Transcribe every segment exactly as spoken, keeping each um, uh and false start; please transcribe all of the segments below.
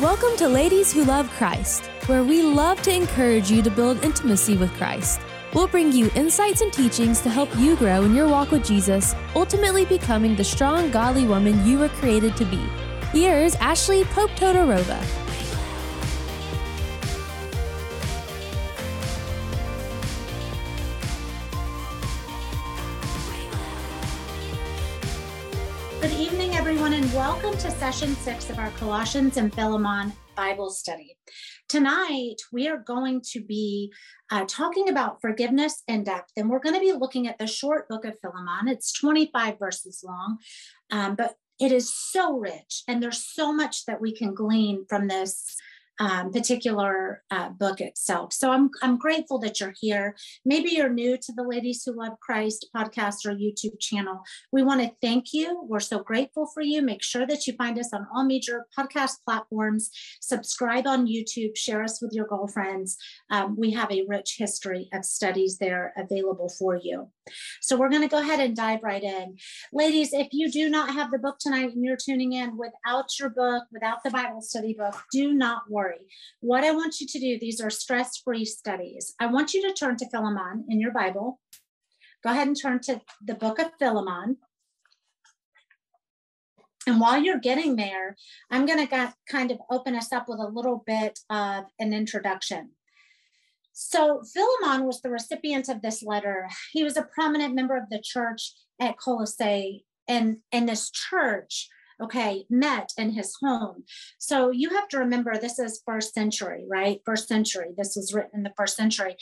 Welcome to Ladies Who Love Christ, where we love to encourage you to build intimacy with Christ. We'll bring you insights and teachings to help you grow in your walk with Jesus, ultimately becoming the strong, godly woman you were created to be. Here's Ashley Poptodorova. Good evening, everyone, and welcome to session six of our Colossians and Philemon Bible study. Tonight, we are going to be uh, talking about forgiveness in depth, and we're going to be looking at the short book of Philemon. It's twenty-five verses long, um, but it is so rich, and there's so much that we can glean from this um, particular uh, book itself. So I'm I'm grateful that you're here. Maybe you're new to the Ladies Who Love Christ podcast or YouTube channel. We want to thank you. We're so grateful for you. Make sure that you find us on all major podcast platforms, subscribe on YouTube, share us with your girlfriends. Um, we have a rich history of studies there available for you. So we're going to go ahead and dive right in. Ladies, if you do not have the book tonight and you're tuning in without your book, without the Bible study book, do not worry. What I want you to do, these are stress-free studies. I want you to turn to Philemon in your Bible. Go ahead and turn to the book of Philemon. And while you're getting there, I'm going to kind of open us up with a little bit of an introduction. So Philemon was the recipient of this letter. He was a prominent member of the church at Colossae, and, and this church Okay, met in his home. So you have to remember, this is first century, right? First century. This was written in the first century.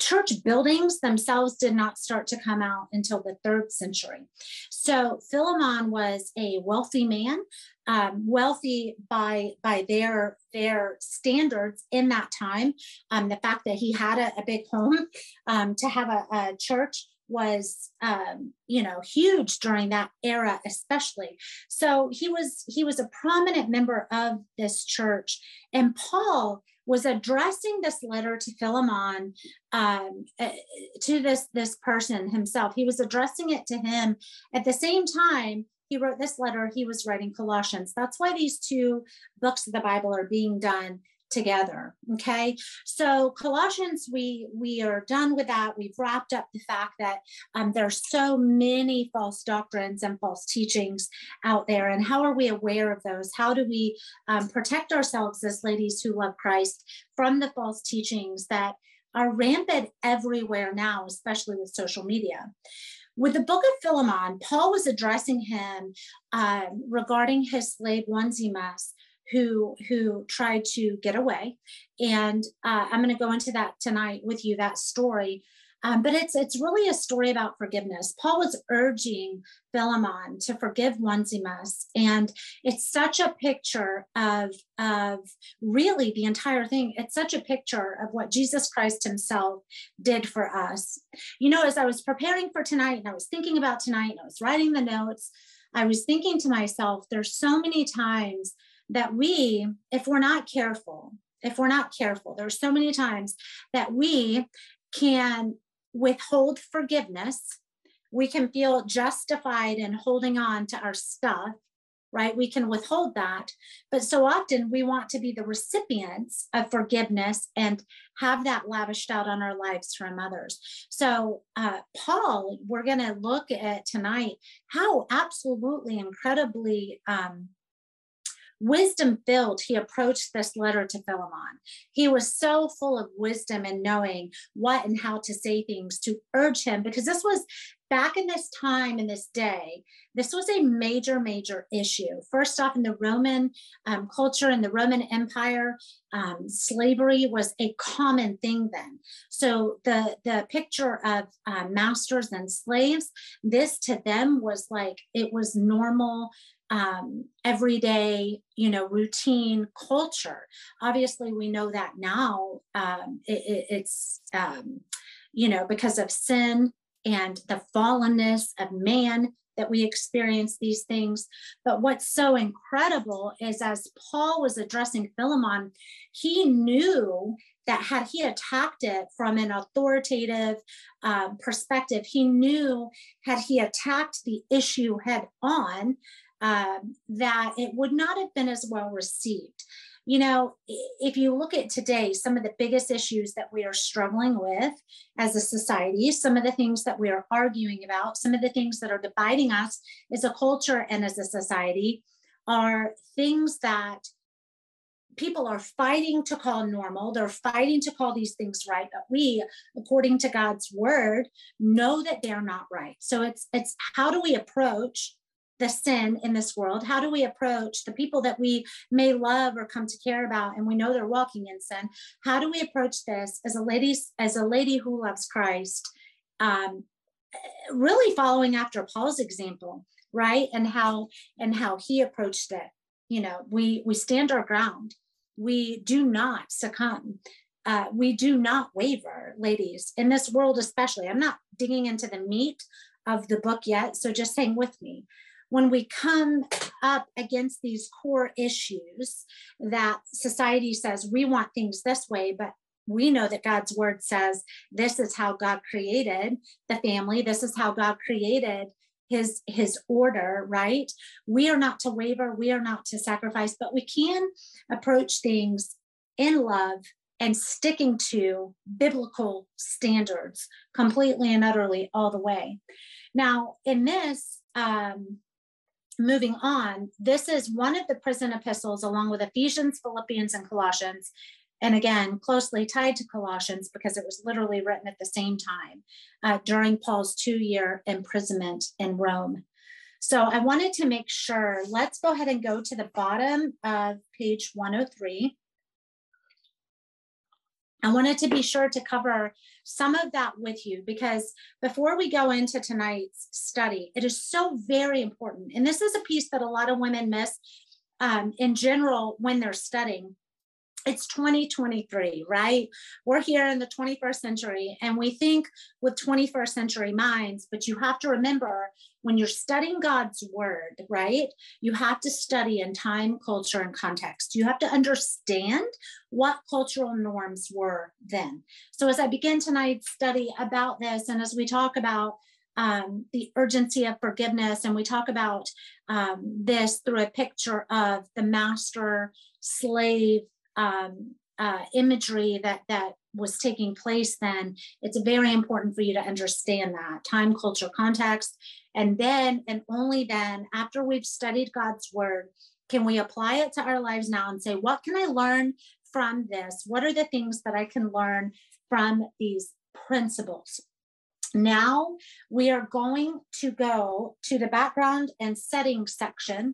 Church buildings themselves did not start to come out until the third century. So Philemon was a wealthy man, um, wealthy by by their their standards in that time. Um, the fact that he had a, a big home, um, to have a, a church was, um, you know, huge during that era, especially. So he was, he was a prominent member of this church. And Paul was addressing this letter to Philemon, um, to this, this person himself. He was addressing it to him. At the same time he wrote this letter, he was writing Colossians. That's why these two books of the Bible are being done together. Okay. So Colossians, we, we are done with that. We've wrapped up the fact that um, there are so many false doctrines and false teachings out there. And how are we aware of those? How do we um, protect ourselves as Ladies Who Love Christ from the false teachings that are rampant everywhere now, especially with social media? With the book of Philemon, Paul was addressing him uh, regarding his slave Onesimus, who who tried to get away. And uh, I'm going to go into that tonight with you, that story. Um, but it's it's really a story about forgiveness. Paul was urging Philemon to forgive Onesimus. And it's such a picture of, of really the entire thing. It's such a picture of what Jesus Christ himself did for us. You know, as I was preparing for tonight and I was thinking about tonight and I was writing the notes, I was thinking to myself, there's so many times that we, if we're not careful, if we're not careful, there's so many times that we can withhold forgiveness. We can feel justified in holding on to our stuff, right? We can withhold that. But so often we want to be the recipients of forgiveness and have that lavished out on our lives from others. So uh, Paul, we're going to look at tonight how absolutely incredibly um, wisdom-filled, he approached this letter to Philemon. He was so full of wisdom and knowing what and how to say things to urge him, because this was back in this time, in this day, this was a major, major issue. First off, in the Roman um, culture, in the Roman Empire, um, slavery was a common thing then. So the, the picture of uh, masters and slaves, this to them was like, it was normal, Um, everyday, you know, routine culture. Obviously, we know that now um, it, it, it's, um, you know, because of sin and the fallenness of man that we experience these things. But what's so incredible is as Paul was addressing Philemon, he knew that had he attacked it from an authoritative uh, perspective, he knew had he attacked the issue head on, Um, that it would not have been as well received. you know, if you look at today, some of the biggest issues that we are struggling with as a society, some of the things that we are arguing about, some of the things that are dividing us as a culture and as a society are things that people are fighting to call normal. They're fighting to call these things right, but we, according to God's word, know that they're not right. So it's it's how do we approach the sin in this world? How do we approach the people that we may love or come to care about, and we know they're walking in sin? How do we approach this as a lady, as a lady who loves Christ, um, really following after Paul's example, right? And how and how he approached it. You know, we we stand our ground. We do not succumb. Uh, we do not waver, ladies, in this world especially. I'm not digging into the meat of the book yet, so just hang with me. When we come up against these core issues that society says, we want things this way, but we know that God's word says, this is how God created the family. This is how God created his, his order, right? We are not to waver. We are not to sacrifice, but we can approach things in love and sticking to biblical standards completely and utterly all the way. Now, in this, um, moving on, this is one of the prison epistles, along with Ephesians, Philippians, and Colossians, and again, closely tied to Colossians because it was literally written at the same time uh, during Paul's two-year imprisonment in Rome. So I wanted to make sure, let's go ahead and go to the bottom of page one oh three. I wanted to be sure to cover some of that with you, because before we go into tonight's study, it is so very important. And this is a piece that a lot of women miss um, in general when they're studying. It's twenty twenty-three, right? We're here in the twenty-first century, and we think with twenty-first century minds, but you have to remember when you're studying God's word, right? You have to study in time, culture, and context. You have to understand what cultural norms were then. So as I begin tonight's study about this, and as we talk about um, the urgency of forgiveness, and we talk about um, this through a picture of the master slave Um, uh, imagery that that was taking place then, it's very important for you to understand that time, culture, context. And then, and only then, after we've studied God's word, can we apply it to our lives now and say, what can I learn from this? What are the things that I can learn from these principles? Now we are going to go to the background and setting section.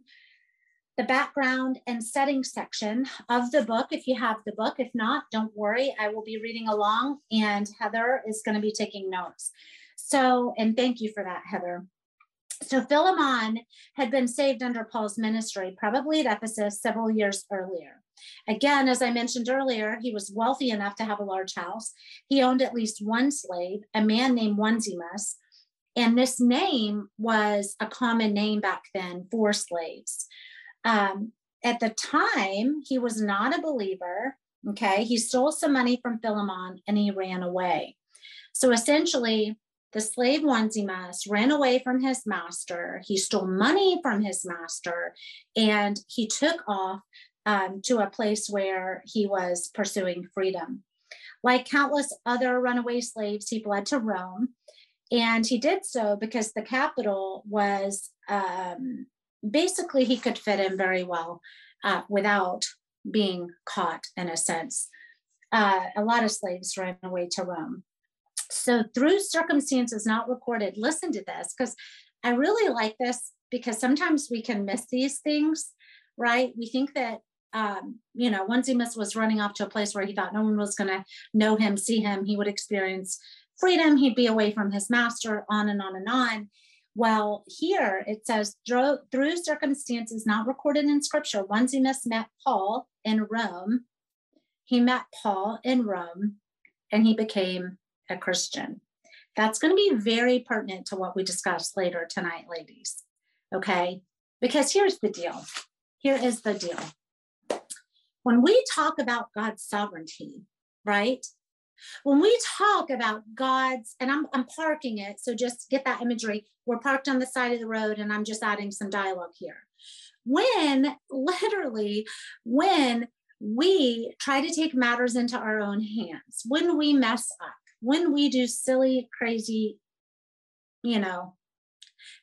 The background and setting section of the book, if you have the book. If not, don't worry, I will be reading along and Heather is going to be taking notes. So, and thank you for that, Heather. So Philemon had been saved under Paul's ministry, probably at Ephesus several years earlier. Again, as I mentioned earlier, he was wealthy enough to have a large house. He owned at least one slave, a man named Onesimus, and this name was a common name back then for slaves. Um, at the time, he was not a believer, okay? He stole some money from Philemon and he ran away. So essentially, the slave Onesimus ran away from his master. He stole money from his master and he took off um, to a place where he was pursuing freedom. Like countless other runaway slaves, he fled to Rome, and he did so because the capital was... Um, Basically, he could fit in very well uh, without being caught, in a sense. Uh, a lot of slaves ran away to Rome. So through circumstances not recorded, listen to this, because I really like this, because sometimes we can miss these things, right? We think that, um, you know, Onesimus was running off to a place where he thought no one was going to know him, see him. He would experience freedom. He'd be away from his master, on and on and on. Well, here it says, through circumstances not recorded in scripture, Onesimus met Paul in Rome. He met Paul in Rome and he became a Christian. That's going to be very pertinent to what we discuss later tonight, ladies. Okay, because here's the deal. Here is the deal. When we talk about God's sovereignty, right? When we talk about God's, and I'm, I'm parking it, so just get that imagery. We're parked on the side of the road, and I'm just adding some dialogue here. When, literally, when we try to take matters into our own hands when we mess up, when we do silly, crazy, you know,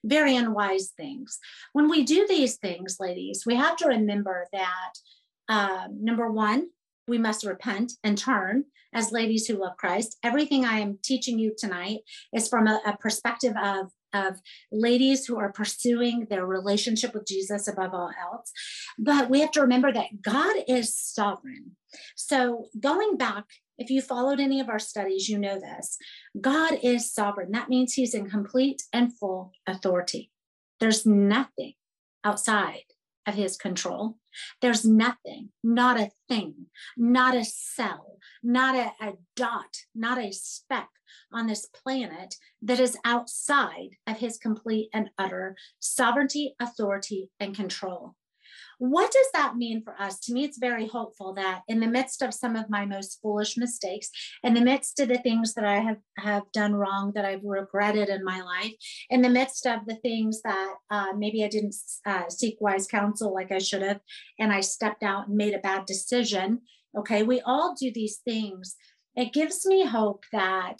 very unwise things. When we do these things, ladies, we have to remember that, uh, number one, we must repent and turn as ladies who love Christ. Everything I am teaching you tonight is from a, a perspective of, of ladies who are pursuing their relationship with Jesus above all else. But we have to remember that God is sovereign. So going back, if you followed any of our studies, you know this. God is sovereign. That means he's in complete and full authority. There's nothing outside of his control. There's nothing, not a thing, not a cell, not a, a dot, not a speck on this planet that is outside of his complete and utter sovereignty, authority, and control. What does that mean for us? To me, it's very hopeful that in the midst of some of my most foolish mistakes, in the midst of the things that I have, have done wrong, that I've regretted in my life, in the midst of the things that uh, maybe I didn't uh, seek wise counsel like I should have, and I stepped out and made a bad decision, okay, we all do these things. It gives me hope that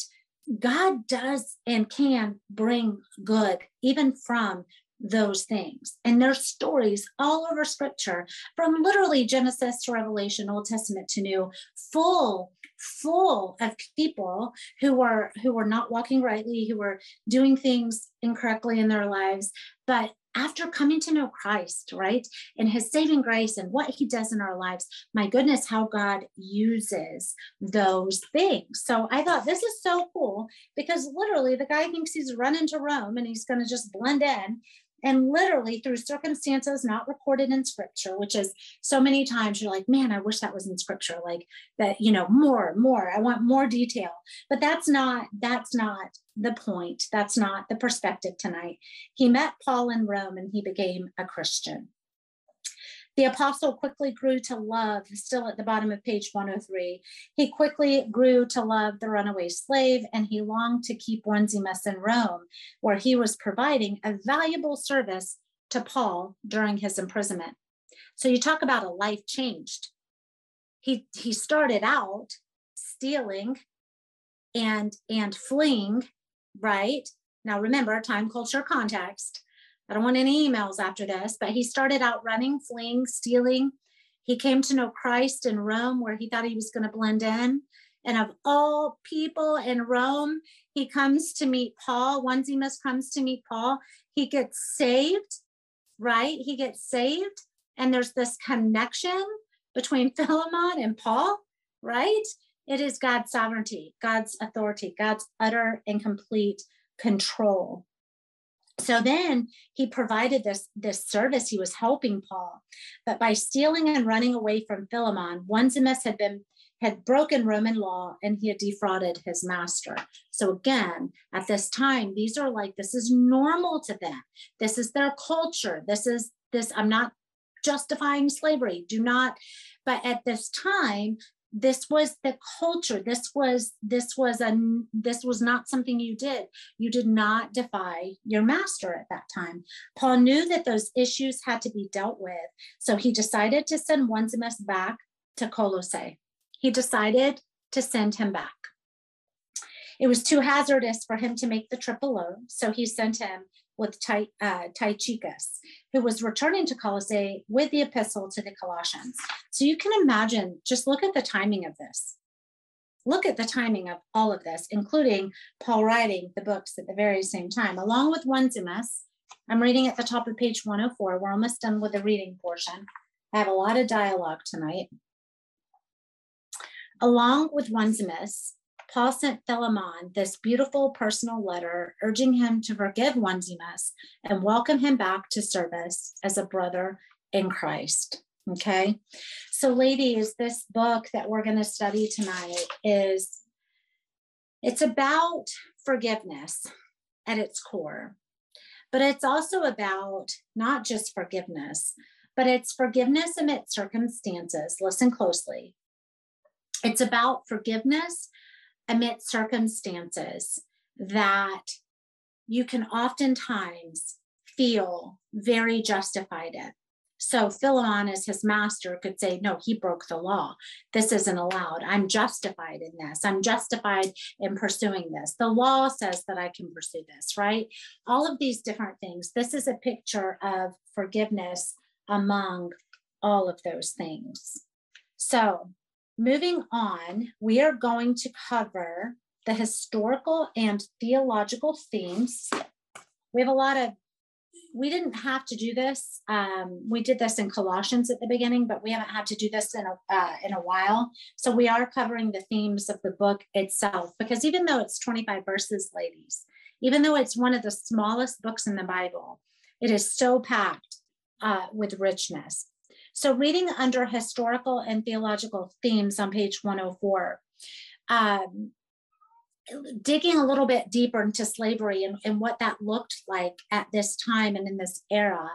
God does and can bring good, even from those things. And there's stories all over scripture, from literally Genesis to Revelation, Old Testament to New, full, full of people who were, who were not walking rightly, who were doing things incorrectly in their lives. But after coming to know Christ, right, and his saving grace and what he does in our lives, my goodness, how God uses those things. So I thought this is so cool, because literally the guy thinks he's running to Rome and he's going to just blend in. And literally through circumstances not recorded in scripture, which is so many times you're like, man, I wish that was in scripture, like that, you know, more, more, I want more detail. But that's not, that's not the point. That's not the perspective tonight. He met Paul in Rome and he became a Christian. The apostle quickly grew to love, still at the bottom of page one oh three, he quickly grew to love the runaway slave, and he longed to keep Onesimus in Rome, where he was providing a valuable service to Paul during his imprisonment. So you talk about a life changed. He, he started out stealing and, and fleeing, right? Now remember, time, culture, context. I don't want any emails after this, but he started out running, fleeing, stealing. He came to know Christ in Rome, where he thought he was going to blend in. And of all people in Rome, he comes to meet Paul. Onesimus comes to meet Paul. He gets saved, right? He gets saved. And there's this connection between Philemon and Paul, right? It is God's sovereignty, God's authority, God's utter and complete control. So then he provided this, this service. He was helping Paul. But by stealing and running away from Philemon, Onesimus had been had broken Roman law and he had defrauded his master. So again, at this time, these are like, this is normal to them. This is their culture. This is this, I'm not justifying slavery. Do not, but at this time, this was the culture. This was, this was a, this was not something you did. You did not defy your master at that time. Paul knew that those issues had to be dealt with. So he decided to send Onesimus back to Colossae. He decided to send him back. It was too hazardous for him to make the trip alone. So he sent him with Ty, uh, Tychicus, who was returning to Colossae with the epistle to the Colossians. So you can imagine, just look at the timing of this. Look at the timing of all of this, including Paul writing the books at the very same time. Along with Onesimus, I'm reading at the top of page one oh four. We're almost done with the reading portion. I have a lot of dialogue tonight. Along with Onesimus, Paul sent Philemon this beautiful personal letter urging him to forgive Onesimus and welcome him back to service as a brother in Christ, okay? So ladies, this book that we're gonna study tonight is, it's about forgiveness at its core, but it's also about not just forgiveness, but it's forgiveness amid circumstances. Listen closely. It's about forgiveness amid circumstances that you can oftentimes feel very justified in. So Philemon, as his master, could say, no, he broke the law. This isn't allowed. I'm justified in this. I'm justified in pursuing this. The law says that I can pursue this, right? All of these different things. This is a picture of forgiveness among all of those things. So moving on, we are going to cover the historical and theological themes. We have a lot of, we didn't have to do this. Um, we did this in Colossians at the beginning, but we haven't had to do this in a, uh, in a while. So we are covering the themes of the book itself, because even though it's twenty-five verses, ladies, even though it's one of the smallest books in the Bible, it is so packed uh, with richness. So reading under historical and theological themes on page one oh four, um, digging a little bit deeper into slavery and, and what that looked like at this time and in this era.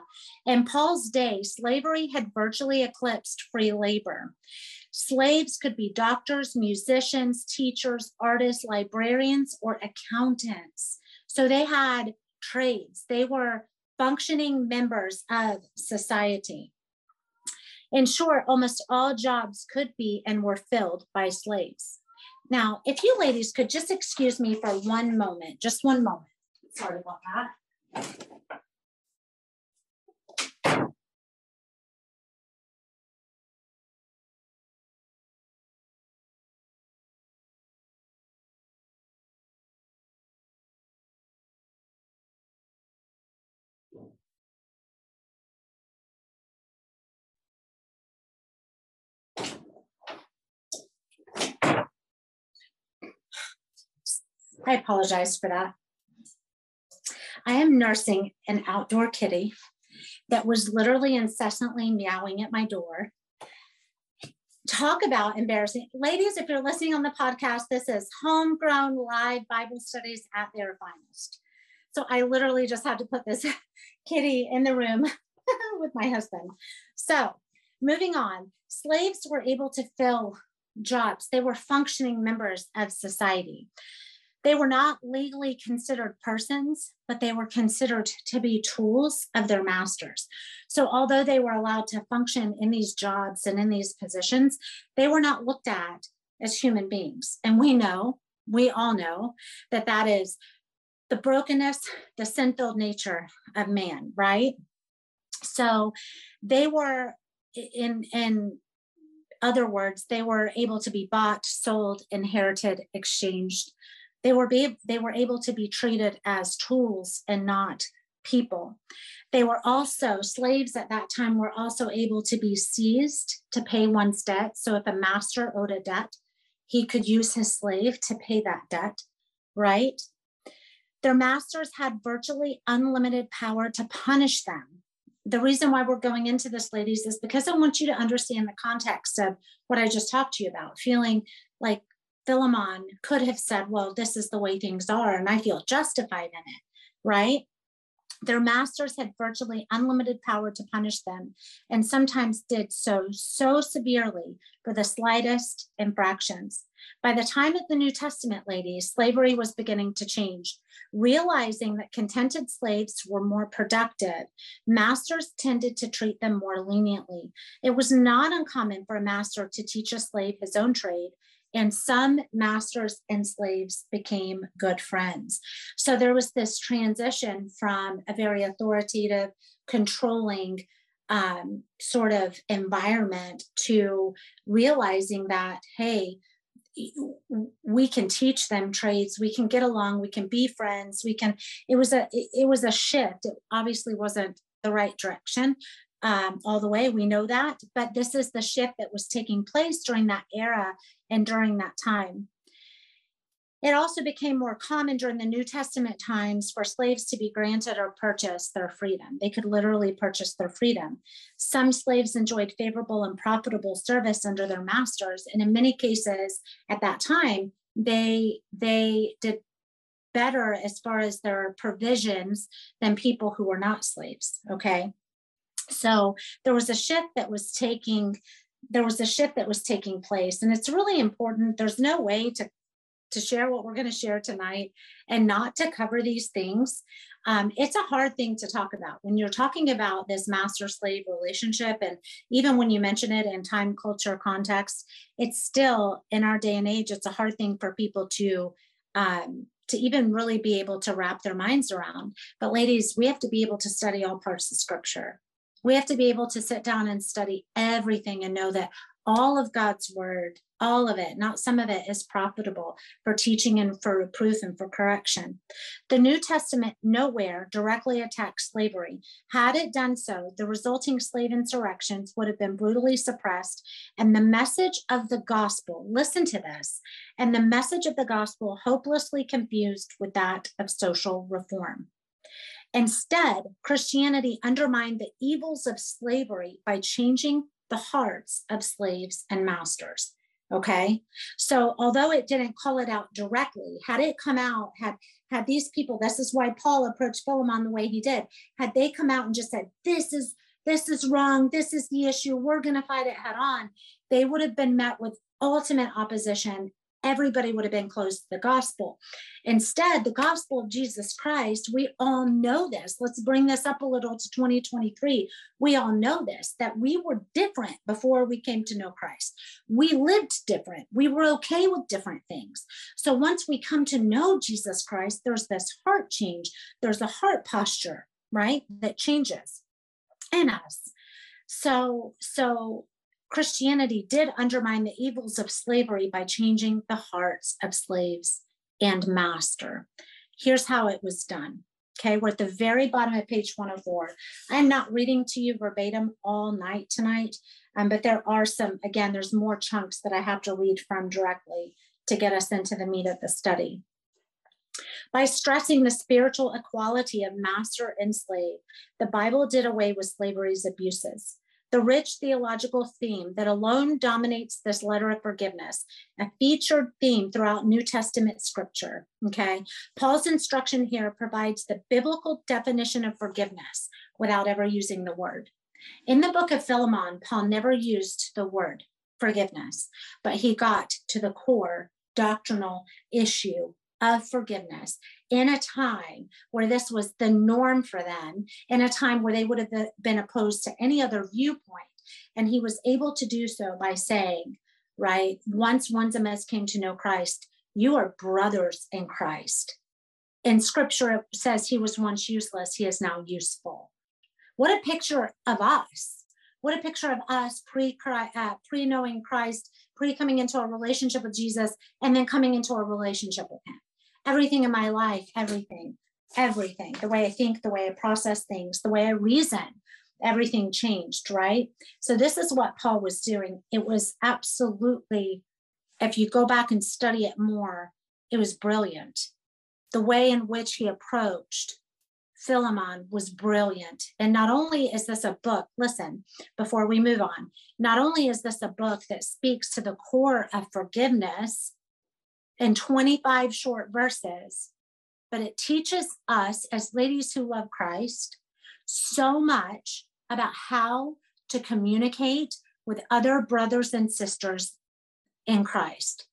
In Paul's day, slavery had virtually eclipsed free labor. Slaves could be doctors, musicians, teachers, artists, librarians, or accountants. So they had trades. They were functioning members of society. In short, almost all jobs could be and were filled by slaves. Now, if you ladies could just excuse me for one moment, just one moment. Sorry about that. I apologize for that. I am nursing an outdoor kitty that was literally incessantly meowing at my door. Talk about embarrassing. Ladies, if you're listening on the podcast, this is homegrown live Bible studies at their finest. So I literally just had to put this kitty in the room with my husband. So moving on, slaves were able to fill jobs. They were functioning members of society. They were not legally considered persons, but they were considered to be tools of their masters. So although they were allowed to function in these jobs and in these positions, they were not looked at as human beings. And we know, we all know that that is the brokenness, the sin-filled nature of man, right? So they were, in, in other words, they were able to be bought, sold, inherited, exchanged. They were, be, they were able to be treated as tools and not people. They were also, slaves at that time were also able to be seized to pay one's debt. So if a master owed a debt, he could use his slave to pay that debt, right? Their masters had virtually unlimited power to punish them. The reason why we're going into this, ladies, is because I want you to understand the context of what I just talked to you about, feeling like Philemon could have said, well, this is the way things are, and I feel justified in it, right? Their masters had virtually unlimited power to punish them, and sometimes did so, so severely for the slightest infractions. By the time of the New Testament, ladies, slavery was beginning to change. Realizing that contented slaves were more productive, masters tended to treat them more leniently. It was not uncommon for a master to teach a slave his own trade, and some masters and slaves became good friends. So there was this transition from a very authoritative, controlling um, sort of environment to realizing that, hey, we can teach them trades, we can get along, we can be friends, we can, it was a, it was a shift. It obviously wasn't the right direction um, all the way, we know that, but this is the shift that was taking place during that era and during that time. It also became more common during the New Testament times for slaves to be granted or purchase their freedom. They could literally purchase their freedom. Some slaves enjoyed favorable and profitable service under their masters. And in many cases at that time, they, they did better as far as their provisions than people who were not slaves, okay? So there was a shift that was taking, there was a shift that was taking place. And it's really important. There's no way to to share what we're going to share tonight and not to cover these things. Um, it's a hard thing to talk about when you're talking about this master-slave relationship. And even when you mention it in time, culture, context, it's still in our day and age, it's a hard thing for people to, um, to even really be able to wrap their minds around. But ladies, we have to be able to study all parts of scripture. We have to be able to sit down and study everything and know that all of God's word, all of it, not some of it, is profitable for teaching and for reproof and for correction. The New Testament nowhere directly attacked slavery. Had it done so, the resulting slave insurrections would have been brutally suppressed, and the message of the gospel, listen to this, and the message of the gospel hopelessly confused with that of social reform. Instead, Christianity undermined the evils of slavery by changing the hearts of slaves and masters, okay? So although it didn't call it out directly, had it come out, had, had these people, this is why Paul approached Philemon the way he did, had they come out and just said, this is, this is wrong, this is the issue, we're gonna fight it head on, they would have been met with ultimate opposition. Everybody would have been closed to the gospel. Instead, the gospel of Jesus Christ, we all know this. Let's bring this up a little to twenty twenty-three. We all know this, that we were different before we came to know Christ. We lived different. We were okay with different things. So once we come to know Jesus Christ, there's this heart change. There's a heart posture, right, that changes in us. So, so, Christianity did undermine the evils of slavery by changing the hearts of slaves and master. Here's how it was done. Okay, we're at the very bottom of page one oh four. I'm not reading to you verbatim all night tonight, um, but there are some, again, there's more chunks that I have to read from directly to get us into the meat of the study. By stressing the spiritual equality of master and slave, the Bible did away with slavery's abuses. The rich theological theme that alone dominates this letter of forgiveness, a featured theme throughout New Testament scripture, okay? Paul's instruction here provides the biblical definition of forgiveness without ever using the word. In the book of Philemon, Paul never used the word forgiveness, but he got to the core doctrinal issue of forgiveness in a time where this was the norm for them, in a time where they would have been opposed to any other viewpoint. And he was able to do so by saying, right, once Onesimus came to know Christ, you are brothers in Christ. In scripture, it says he was once useless, he is now useful. What a picture of us. What a picture of us pre-Christ, uh, pre-knowing Christ, pre-coming into a relationship with Jesus, and then coming into a relationship with him. Everything in my life, everything, everything, the way I think, the way I process things, the way I reason, everything changed, right? So this is what Paul was doing. It was absolutely, if you go back and study it more, it was brilliant. The way in which he approached Philemon was brilliant. And not only is this a book, listen, before we move on, not only is this a book that speaks to the core of forgiveness, in twenty-five short verses, but it teaches us as ladies who love Christ so much about how to communicate with other brothers and sisters in Christ.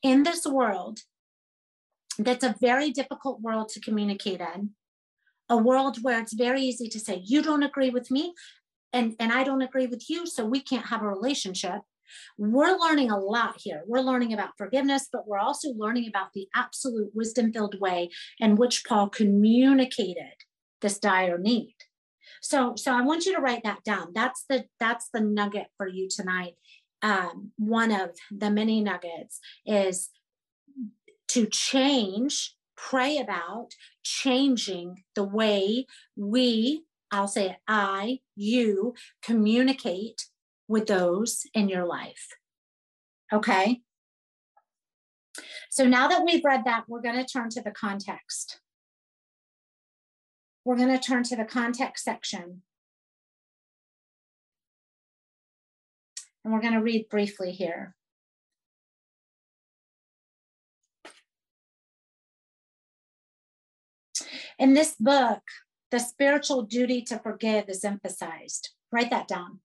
In this world, that's a very difficult world to communicate in, a world where it's very easy to say, you don't agree with me, and, and I don't agree with you, so we can't have a relationship. We're learning a lot here. We're learning about forgiveness, but we're also learning about the absolute wisdom-filled way in which Paul communicated this dire need. So, so I want you to write that down. That's the, that's the nugget for you tonight. Um, one of the many nuggets is to change, pray about changing the way we, I'll say it, I, you, communicate with those in your life, okay? So now that we've read that, we're going to turn to the context. We're going to turn to the context section. And we're going to read briefly here. In this book, the spiritual duty to forgive is emphasized. Write that down.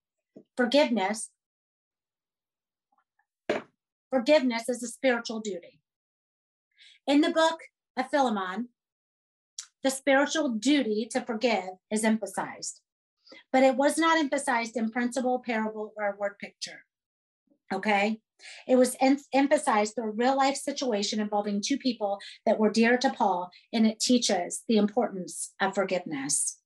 Forgiveness, forgiveness is a spiritual duty. In the book of Philemon, the spiritual duty to forgive is emphasized, but it was not emphasized in principle, parable, or word picture, okay? It was en- emphasized through a real life situation involving two people that were dear to Paul, and it teaches the importance of forgiveness.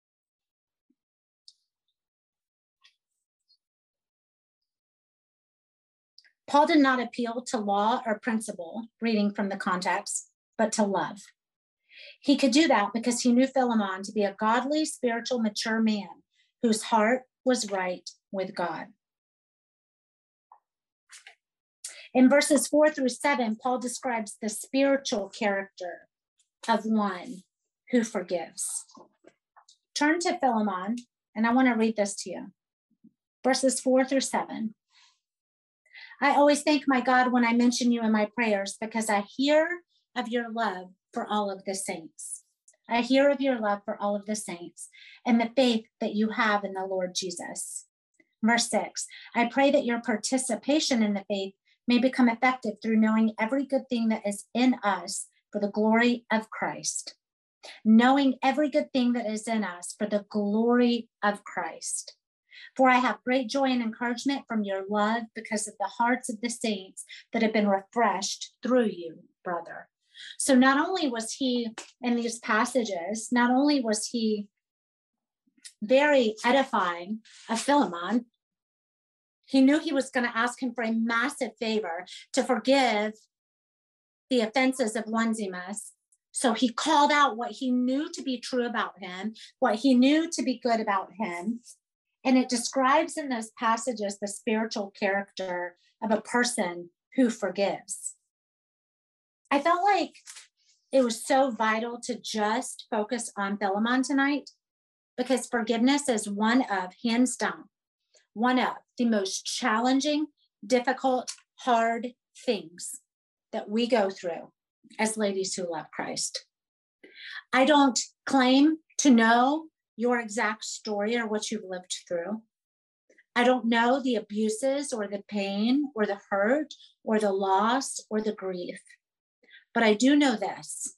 Paul did not appeal to law or principle, reading from the context, but to love. He could do that because he knew Philemon to be a godly, spiritual, mature man whose heart was right with God. In verses four through seven, Paul describes the spiritual character of one who forgives. Turn to Philemon, and I want to read this to you. Verses four through seven. I always thank my God when I mention you in my prayers because I hear of your love for all of the saints. I hear of your love for all of the saints and the faith that you have in the Lord Jesus. Verse six, I pray that your participation in the faith may become effective through knowing every good thing that is in us for the glory of Christ. Knowing every good thing that is in us for the glory of Christ. For I have great joy and encouragement from your love because of the hearts of the saints that have been refreshed through you, brother. So not only was he in these passages, not only was he very edifying of Philemon, he knew he was going to ask him for a massive favor to forgive the offenses of Onesimus. So he called out what he knew to be true about him, what he knew to be good about him. And it describes in those passages the spiritual character of a person who forgives. I felt like it was so vital to just focus on Philemon tonight because forgiveness is one of, hands down, one of the most challenging, difficult, hard things that we go through as ladies who love Christ. I don't claim to know your exact story or what you've lived through. I don't know the abuses or the pain or the hurt or the loss or the grief, but I do know this.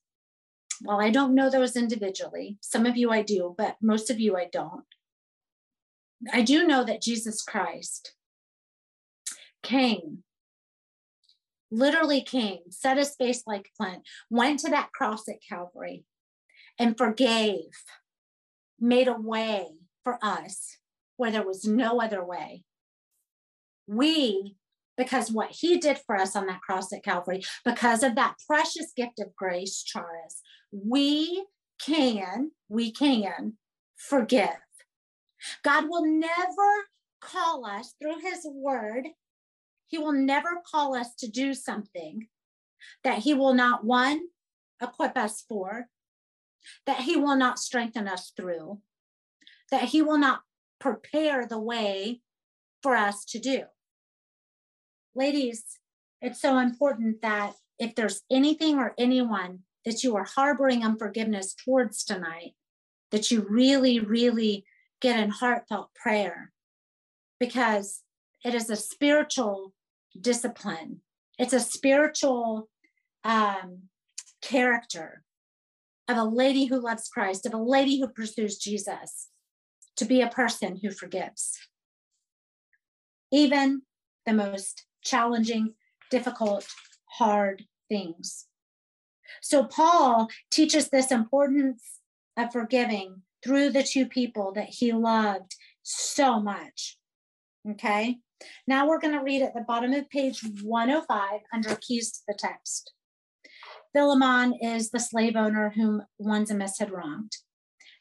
Well, I don't know those individually. Some of you I do, but most of you I don't. I do know that Jesus Christ came, literally came, set his face like flint, went to that cross at Calvary and forgave, made a way for us where there was no other way. We, because what he did for us on that cross at Calvary, because of that precious gift of grace, Charis, we can, we can forgive. God will never call us through his word. He will never call us to do something that he will not, one, equip us for, that he will not strengthen us through, that he will not prepare the way for us to do. Ladies, it's so important that if there's anything or anyone that you are harboring unforgiveness towards tonight, that you really, really get in heartfelt prayer because it is a spiritual discipline. It's a spiritual um, character of a lady who loves Christ, of a lady who pursues Jesus, to be a person who forgives. Even the most challenging, difficult, hard things. So Paul teaches this importance of forgiving through the two people that he loved so much, okay? Now we're gonna read at the bottom of page one oh five under keys to the text. Philemon is the slave owner whom Onesimus had wronged.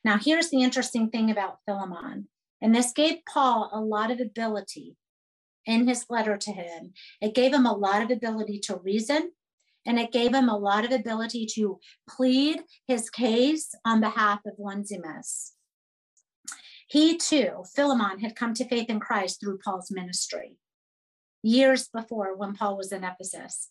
Now, here's the interesting thing about Philemon, and this gave Paul a lot of ability in his letter to him. It gave him a lot of ability to reason, and it gave him a lot of ability to plead his case on behalf of Onesimus. He too, Philemon, had come to faith in Christ through Paul's ministry years before when Paul was in Ephesus.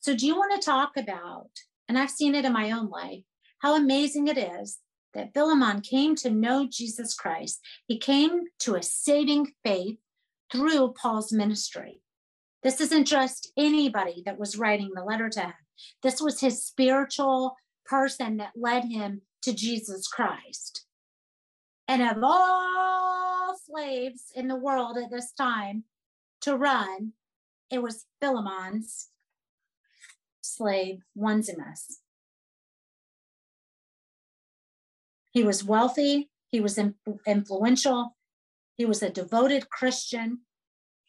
So do you want to talk about, and I've seen it in my own life, how amazing it is that Philemon came to know Jesus Christ. He came to a saving faith through Paul's ministry. This isn't just anybody that was writing the letter to him. This was his spiritual person that led him to Jesus Christ. And of all slaves in the world at this time to run, it was Philemon's slave, Onesimus. He was wealthy. He was influential. He was a devoted Christian.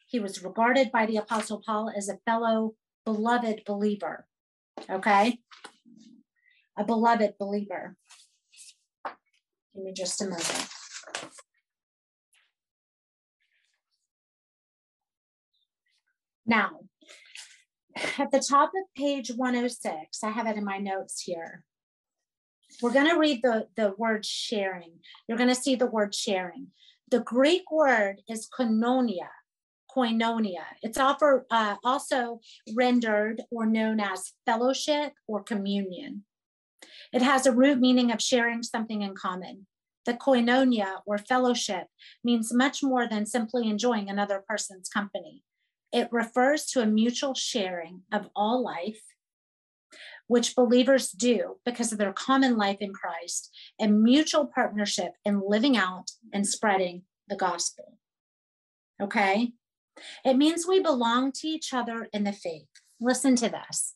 He was regarded by the Apostle Paul as a fellow beloved believer, okay? A beloved believer. Give me just a moment. Now, at the top of page one oh six, I have it in my notes here. We're going to read the, the word sharing. You're going to see the word sharing. The Greek word is koinonia. Koinonia. It's offer, uh, also rendered or known as fellowship or communion. It has a root meaning of sharing something in common. The koinonia or fellowship means much more than simply enjoying another person's company. It refers to a mutual sharing of all life, which believers do because of their common life in Christ and mutual partnership in living out and spreading the gospel. Okay? It means we belong to each other in the faith. Listen to this.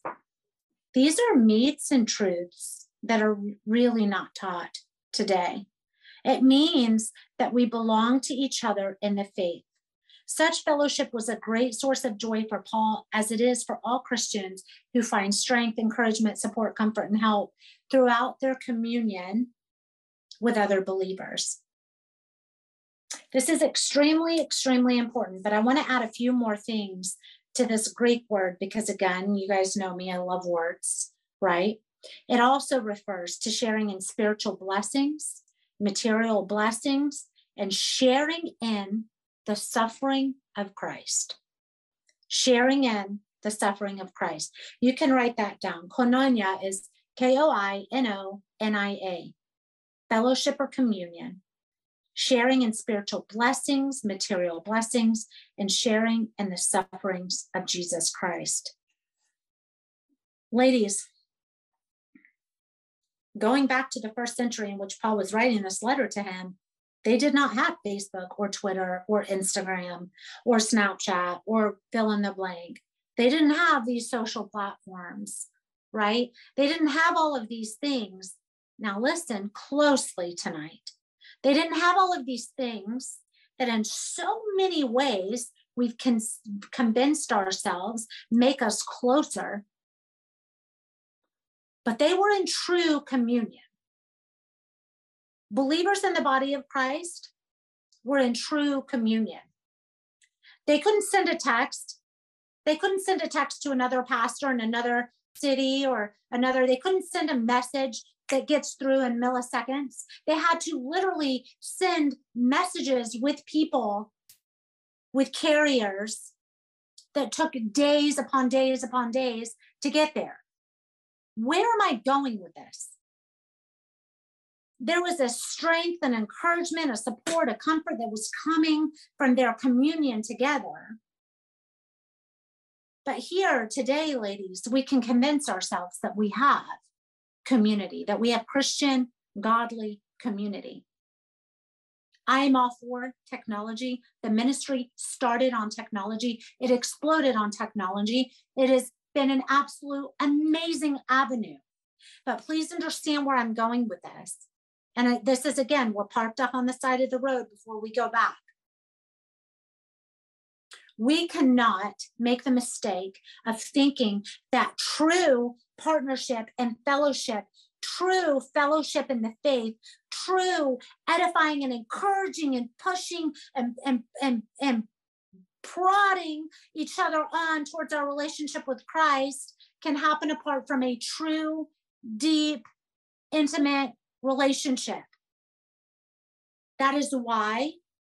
These are meats and truths that are really not taught today. It means that we belong to each other in the faith. Such fellowship was a great source of joy for Paul, as it is for all Christians who find strength, encouragement, support, comfort, and help throughout their communion with other believers. This is extremely, extremely important, but I want to add a few more things to this Greek word because, again, you guys know me, I love words, right? It also refers to sharing in spiritual blessings, material blessings, and sharing in the suffering of Christ. Sharing in the suffering of Christ. You can write that down. Koinonia is K O I N O N I A, fellowship or communion. Sharing in spiritual blessings, material blessings, and sharing in the sufferings of Jesus Christ. Ladies, going back to the first century in which Paul was writing this letter to him, they did not have Facebook or Twitter or Instagram or Snapchat or fill in the blank. They didn't have these social platforms, right? They didn't have all of these things. Now listen closely tonight. They didn't have all of these things that in so many ways we've con- convinced ourselves make us closer. But they were in true communion. Believers in the body of Christ were in true communion. They couldn't send a text. They couldn't send a text to another pastor in another city or another. They couldn't send a message that gets through in milliseconds. They had to literally send messages with people, with carriers that took days upon days upon days to get there. Where am I going with this? There was a strength, an encouragement, a support, a comfort that was coming from their communion together. But here today, ladies, we can convince ourselves that we have community, that we have Christian, godly community. I am all for technology. The ministry started on technology. It exploded on technology. It has been an absolute amazing avenue. But please understand where I'm going with this. And this is, again, we're parked up on the side of the road before we go back. We cannot make the mistake of thinking that true partnership and fellowship, true fellowship in the faith, true edifying and encouraging and pushing and, and, and, and prodding each other on towards our relationship with Christ can happen apart from a true, deep, intimate relationship. That is why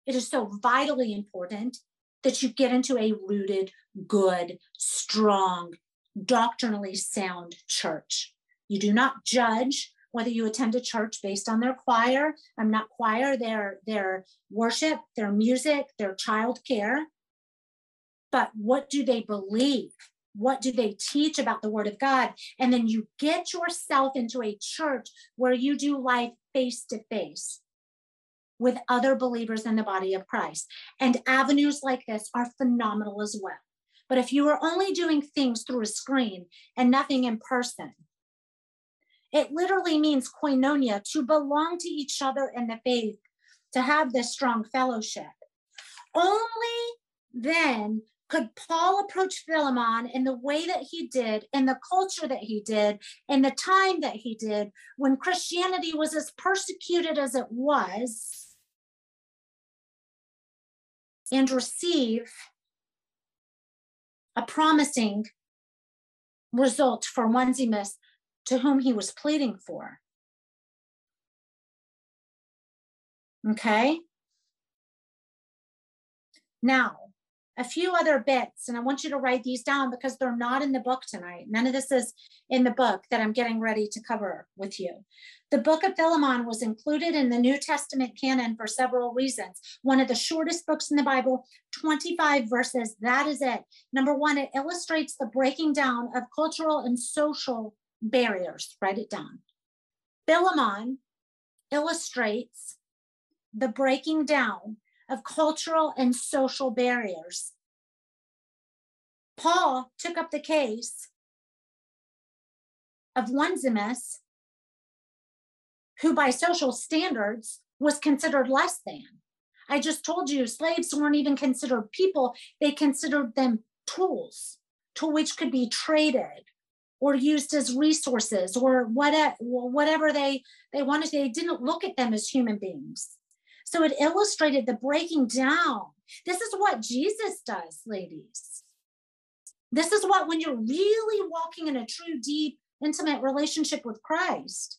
it is so vitally important that you get into a rooted, good, strong, doctrinally sound church. You do not judge whether you attend a church based on their choir, I'm not choir, their, their worship, their music, their child care, but what do they believe? what do they teach about the word of God? And then you get yourself into a church where you do life face to face with other believers in the body of Christ. And avenues like this are phenomenal as well. But if you are only doing things through a screen and nothing in person, it literally means koinonia, to belong to each other in the faith, to have this strong fellowship. Only then could Paul approach Philemon in the way that he did, in the culture that he did, in the time that he did, when Christianity was as persecuted as it was, and receive a promising result for Onesimus, to whom he was pleading for. Okay? Now, a few other bits, and I want you to write these down because they're not in the book tonight. None of this is in the book that I'm getting ready to cover with you. The book of Philemon was included in the New Testament canon for several reasons. One of the shortest books in the Bible, twenty-five verses, that is it. Number one, it illustrates the breaking down of cultural and social barriers. Write it down. Philemon illustrates the breaking down of cultural and social barriers. Paul took up the case of Onesimus, who by social standards was considered less than. I just told you, slaves weren't even considered people. They considered them tools to which could be traded or used as resources or whatever they, they wanted. They didn't look at them as human beings. So it illustrated the breaking down. This is what Jesus does, ladies. This is what, when you're really walking in a true, deep, intimate relationship with Christ,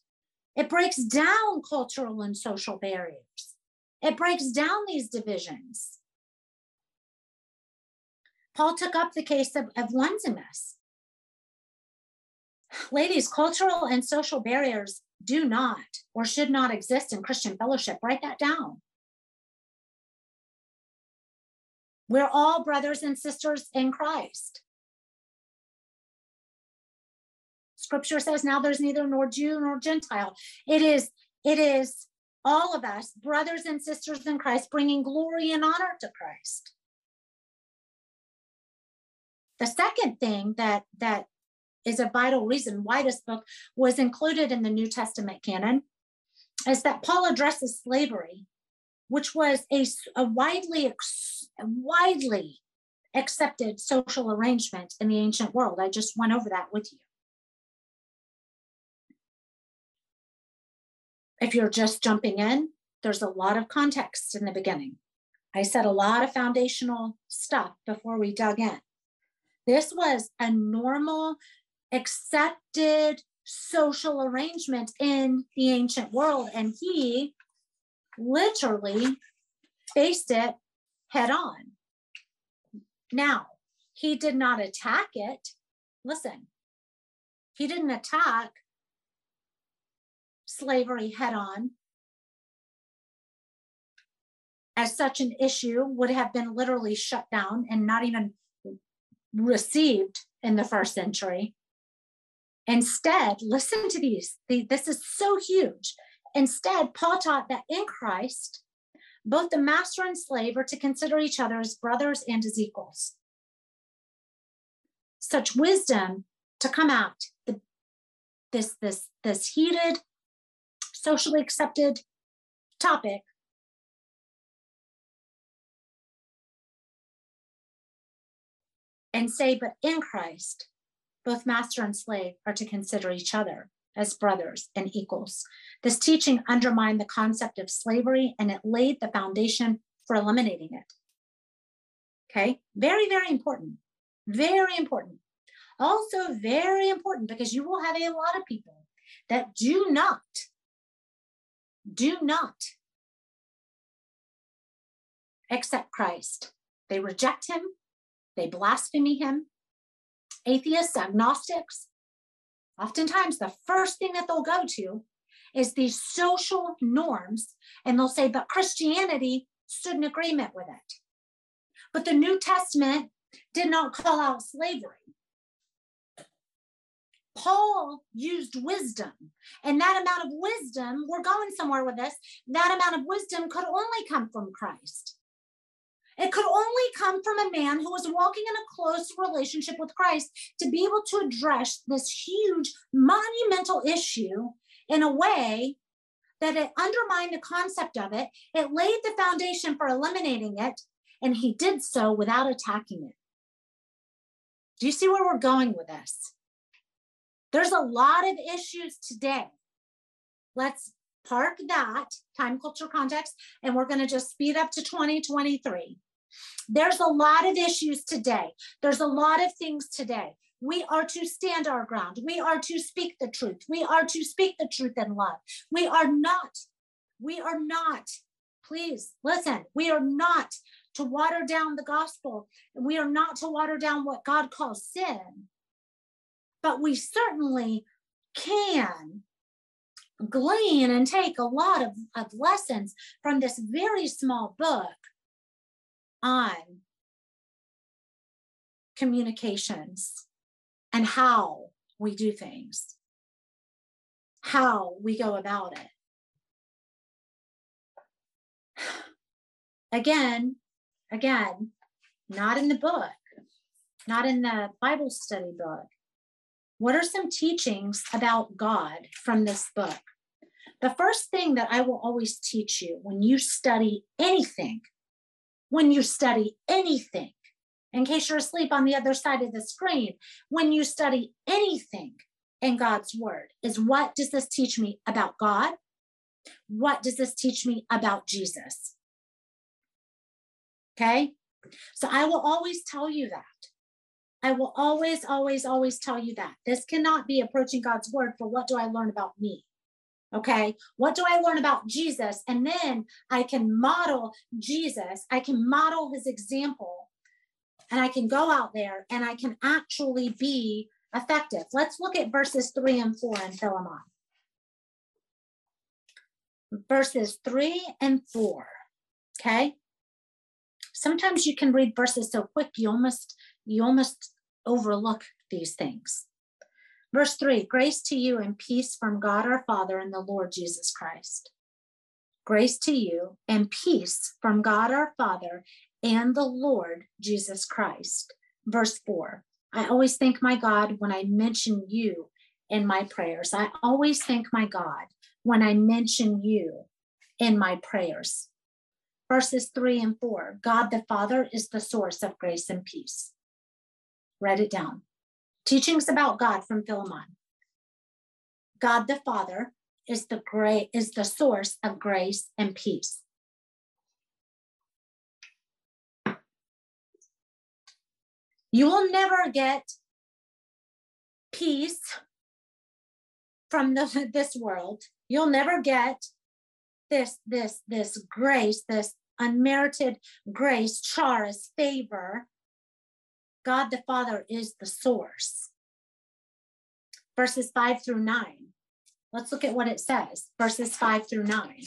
it breaks down cultural and social barriers. It breaks down these divisions. Paul took up the case of, of Onesimus. Ladies, cultural and social barriers do not or should not exist in Christian fellowship. Write that down. We're all brothers and sisters in Christ. Scripture says now there's neither nor Jew nor Gentile. It is, it is all of us, brothers and sisters in Christ, bringing glory and honor to Christ. The second thing that, that is a vital reason why this book was included in the New Testament canon, is that Paul addresses slavery, which was a, a widely, widely accepted social arrangement in the ancient world. I just went over that with you. If you're just jumping in, there's a lot of context in the beginning. I said a lot of foundational stuff before we dug in. This was a normal, accepted social arrangement in the ancient world, and he literally faced it head on. Now, he did not attack it. Listen, he didn't attack slavery head on, as such an issue would have been literally shut down and not even received in the first century. Instead, listen to these. This is so huge. Instead, Paul taught that in Christ, both the master and slave are to consider each other as brothers and as equals. Such wisdom to come out the, this, this, this heated, socially accepted topic and say, but in Christ, both master and slave are to consider each other as brothers and equals. This teaching undermined the concept of slavery, and it laid the foundation for eliminating it. Okay, very, very important, very important. Also very important, because you will have a lot of people that do not, do not accept Christ. They reject him, they blaspheme him. Atheists, agnostics, oftentimes the first thing that they'll go to is these social norms, and they'll say, but Christianity stood in agreement with it. But the New Testament did not call out slavery. Paul used wisdom, and that amount of wisdom, we're going somewhere with this, that amount of wisdom could only come from Christ. It could only come from a man who was walking in a close relationship with Christ to be able to address this huge, monumental issue in a way that it undermined the concept of it. It laid the foundation for eliminating it, and he did so without attacking it. Do you see where we're going with this? There's a lot of issues today. Let's park that time, culture, context, and we're going to just speed up to twenty twenty-three. There's a lot of issues today. There's a lot of things today. We are to stand our ground. We are to speak the truth. We are to speak the truth in love. We are not, we are not, please listen, we are not to water down the gospel. We are not to water down what God calls sin, but we certainly can glean and take a lot of, of lessons from this very small book on communications and how we do things, how we go about it. Again, again, not in the book, not in the Bible study book. What are some teachings about God from this book? The first thing that I will always teach you when you study anything, when you study anything, in case you're asleep on the other side of the screen, when you study anything in God's word is, what does this teach me about God? What does this teach me about Jesus? Okay, so I will always tell you that. I will always, always, always tell you that. This cannot be approaching God's word for what do I learn about me? Okay, what do I learn about Jesus? And then I can model Jesus. I can model his example, and I can go out there and I can actually be effective. Let's look at verses three and four in Philemon. Verses three and four, okay? Sometimes you can read verses so quick, you almost, you almost overlook these things. Verse three, grace to you and peace from God our Father and the Lord Jesus Christ. Grace to you and peace from God our Father and the Lord Jesus Christ. Verse four, I always thank my God when I mention you in my prayers. I always thank my God when I mention you in my prayers. Verses three and four, God the Father is the source of grace and peace. Write it down. Teachings about God from Philemon. God the Father is the great is the source of grace and peace. You will never get peace from the, this world. You'll never get this, this, this grace, this unmerited grace, charis, favor. God the Father is the source. Verses five through nine. Let's look at what it says. Verses five through nine.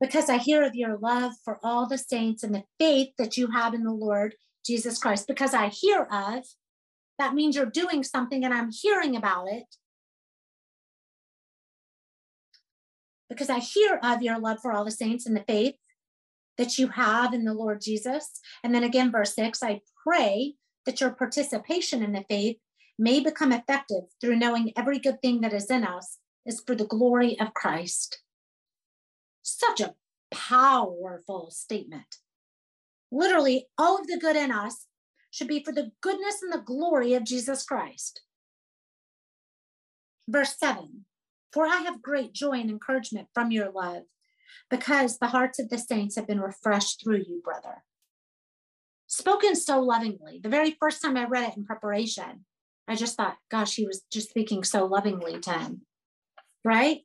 Because I hear of your love for all the saints and the faith that you have in the Lord Jesus Christ. Because I hear of, that means you're doing something and I'm hearing about it. Because I hear of your love for all the saints and the faith that you have in the Lord Jesus. And then again, verse six, I pray that your participation in the faith may become effective through knowing every good thing that is in us is for the glory of Christ. Such a powerful statement. Literally, all of the good in us should be for the goodness and the glory of Jesus Christ. Verse seven, for I have great joy and encouragement from your love, because the hearts of the saints have been refreshed through you, brother. Spoken so lovingly. The very first time I read it in preparation, I just thought, gosh, he was just speaking so lovingly to him, right?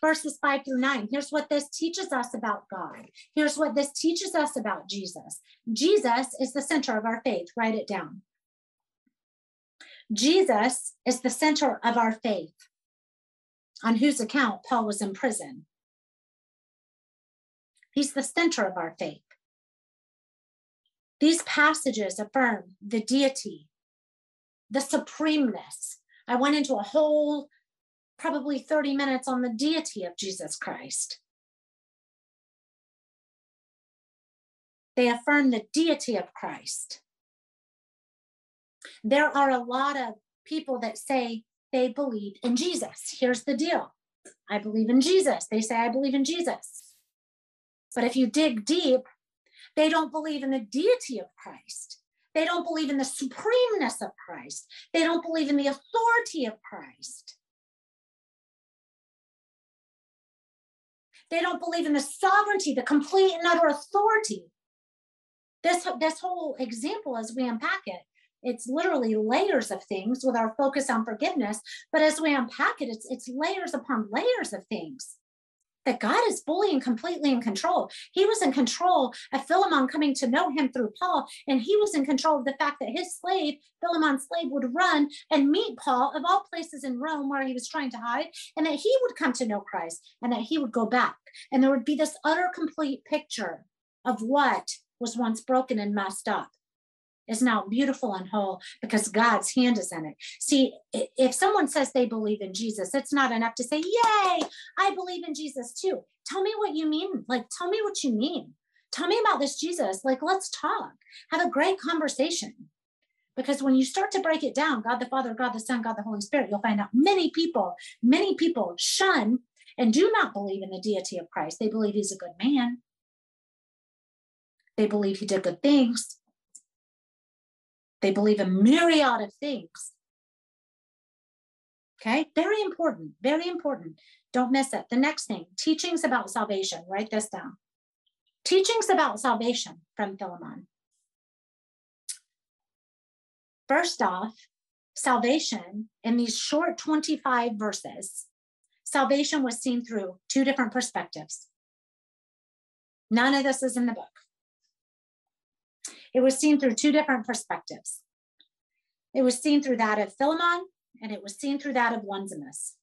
Verses five through nine. Here's what this teaches us about God. Here's what this teaches us about Jesus. Jesus is the center of our faith. Write it down. Jesus is the center of our faith, on whose account Paul was in prison. He's the center of our faith. These passages affirm the deity, the supremeness. I went into a whole, probably thirty minutes on the deity of Jesus Christ. They affirm the deity of Christ. There are a lot of people that say they believe in Jesus. Here's the deal. I believe in Jesus. They say, I believe in Jesus. But if you dig deep, they don't believe in the deity of Christ. They don't believe in the supremeness of Christ. They don't believe in the authority of Christ. They don't believe in the sovereignty, the complete and utter authority. This, this whole example, as we unpack it, it's literally layers of things with our focus on forgiveness. But as we unpack it, it's, it's layers upon layers of things that God is fully and completely in control. He was in control of Philemon coming to know him through Paul, and he was in control of the fact that his slave, Philemon's slave, would run and meet Paul of all places in Rome where he was trying to hide, and that he would come to know Christ and that he would go back. And there would be this utter complete picture of what was once broken and messed up is now beautiful and whole because God's hand is in it. See, if someone says they believe in Jesus, it's not enough to say, yay, I believe in Jesus too. Tell me what you mean. Like, tell me what you mean. Tell me about this Jesus. Like, let's talk. Have a great conversation. Because when you start to break it down, God the Father, God the Son, God the Holy Spirit, you'll find out many people, many people shun and do not believe in the deity of Christ. They believe he's a good man. They believe he did good things. They believe a myriad of things. Okay, very important, very important. Don't miss it. The next thing, teachings about salvation. Write this down. Teachings about salvation from Philemon. First off, salvation in these short twenty-five verses, salvation was seen through two different perspectives. None of this is in the book. It was seen through two different perspectives. It was seen through that of Philemon, and it was seen through that of Onesimus.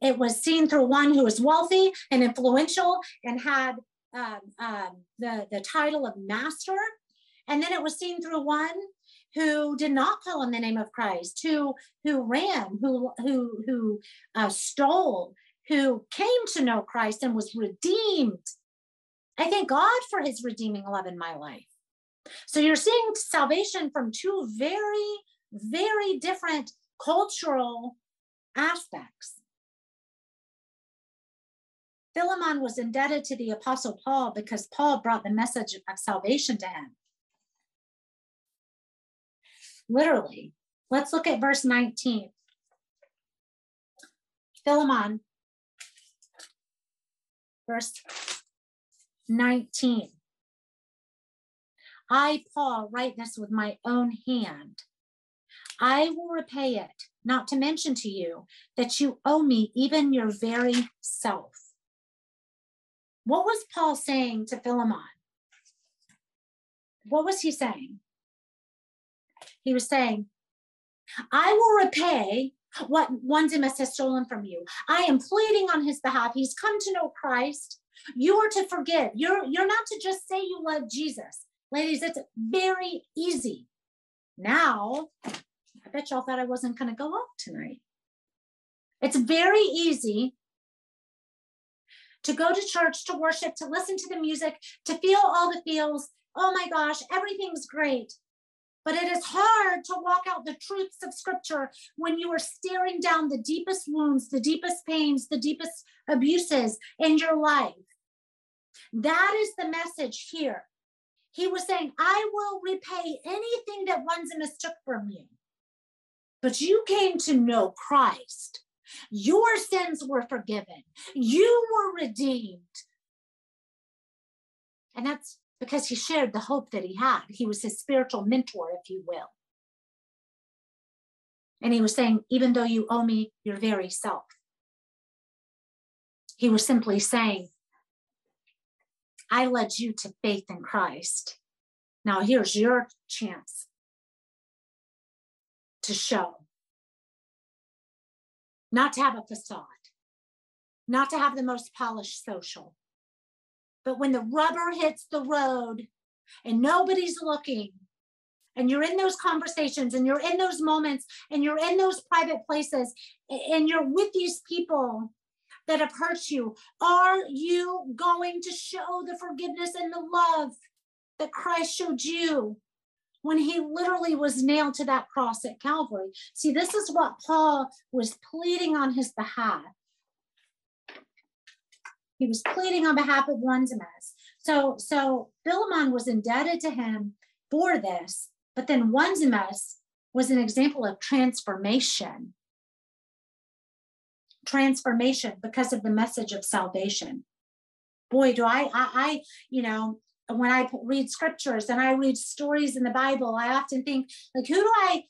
It was seen through one who was wealthy and influential and had um, um, the, the title of master. And then it was seen through one who did not call on the name of Christ, who, who ran, who, who, who uh, stole, who came to know Christ and was redeemed. I thank God for his redeeming love in my life. So you're seeing salvation from two very, very different cultural aspects. Philemon was indebted to the Apostle Paul because Paul brought the message of salvation to him. Literally, let's look at verse nineteen. Philemon, verse nineteen. I, Paul, write this with my own hand. I will repay it, not to mention to you that you owe me even your very self. What was Paul saying to Philemon? What was he saying? He was saying, I will repay what Onesimus has stolen from you. I am pleading on his behalf. He's come to know Christ. You are to forgive. You're, you're not to just say you love Jesus. Ladies, it's very easy. Now, I bet y'all thought I wasn't going to go up tonight. It's very easy to go to church, to worship, to listen to the music, to feel all the feels. Oh my gosh, everything's great. But it is hard to walk out the truths of Scripture when you are staring down the deepest wounds, the deepest pains, the deepest abuses in your life. That is the message here. He was saying, I will repay anything that Onesimus took from you. But you came to know Christ. Your sins were forgiven. You were redeemed. And that's because he shared the hope that he had. He was his spiritual mentor, if you will. And he was saying, even though you owe me your very self, he was simply saying, I led you to faith in Christ. Now here's your chance to show, not to have a facade, not to have the most polished social. But when the rubber hits the road and nobody's looking, and you're in those conversations and you're in those moments and you're in those private places and you're with these people that have hurt you, are you going to show the forgiveness and the love that Christ showed you when he literally was nailed to that cross at Calvary? See, this is what Paul was pleading on his behalf. He was pleading on behalf of Onesimus. So, so Philemon was indebted to him for this, but then Onesimus was an example of transformation. Transformation because of the message of salvation. Boy, do I, I, I you know, when I read scriptures and I read stories in the Bible, I often think, like, who do I,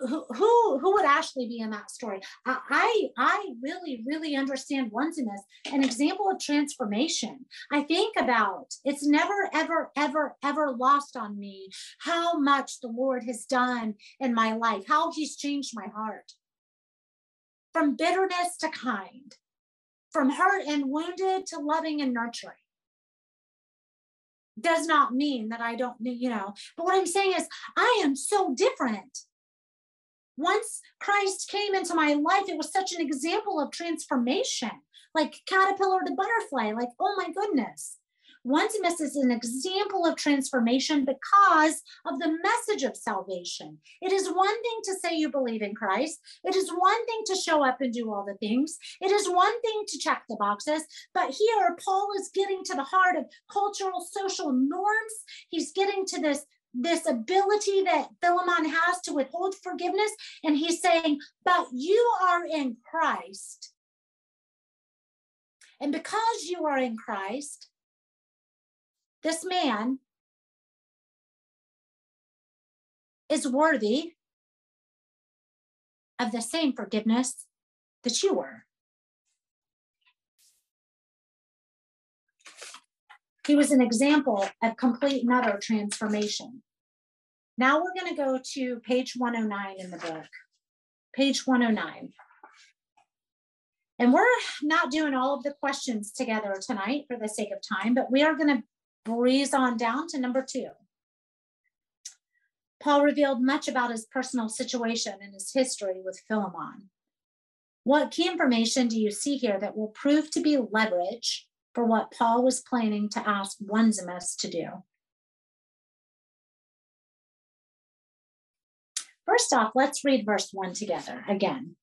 who, who, who would Ashley be in that story? I, I really, really understand Onesimus, an example of transformation. I think about, it's never, ever, ever, ever lost on me how much the Lord has done in my life, how he's changed my heart. From bitterness to kind, from hurt and wounded to loving and nurturing. Does not mean that I don't, you know, but what I'm saying is I am so different. Once Christ came into my life, it was such an example of transformation, like caterpillar to butterfly, like, oh my goodness. Onesimus is an example of transformation because of the message of salvation. It is one thing to say you believe in Christ. It is one thing to show up and do all the things. It is one thing to check the boxes. But here, Paul is getting to the heart of cultural, social norms. He's getting to this, this ability that Philemon has to withhold forgiveness. And he's saying, but you are in Christ. And because you are in Christ, this man is worthy of the same forgiveness that you were. He was an example of complete and utter transformation. Now we're going to go to page one oh nine in the book, page one oh nine. And we're not doing all of the questions together tonight for the sake of time, but we are going to breeze on down to number two. Paul revealed much about his personal situation and his history with Philemon. What key information do you see here that will prove to be leverage for what Paul was planning to ask Onesimus to do? First off, let's read verse one together again.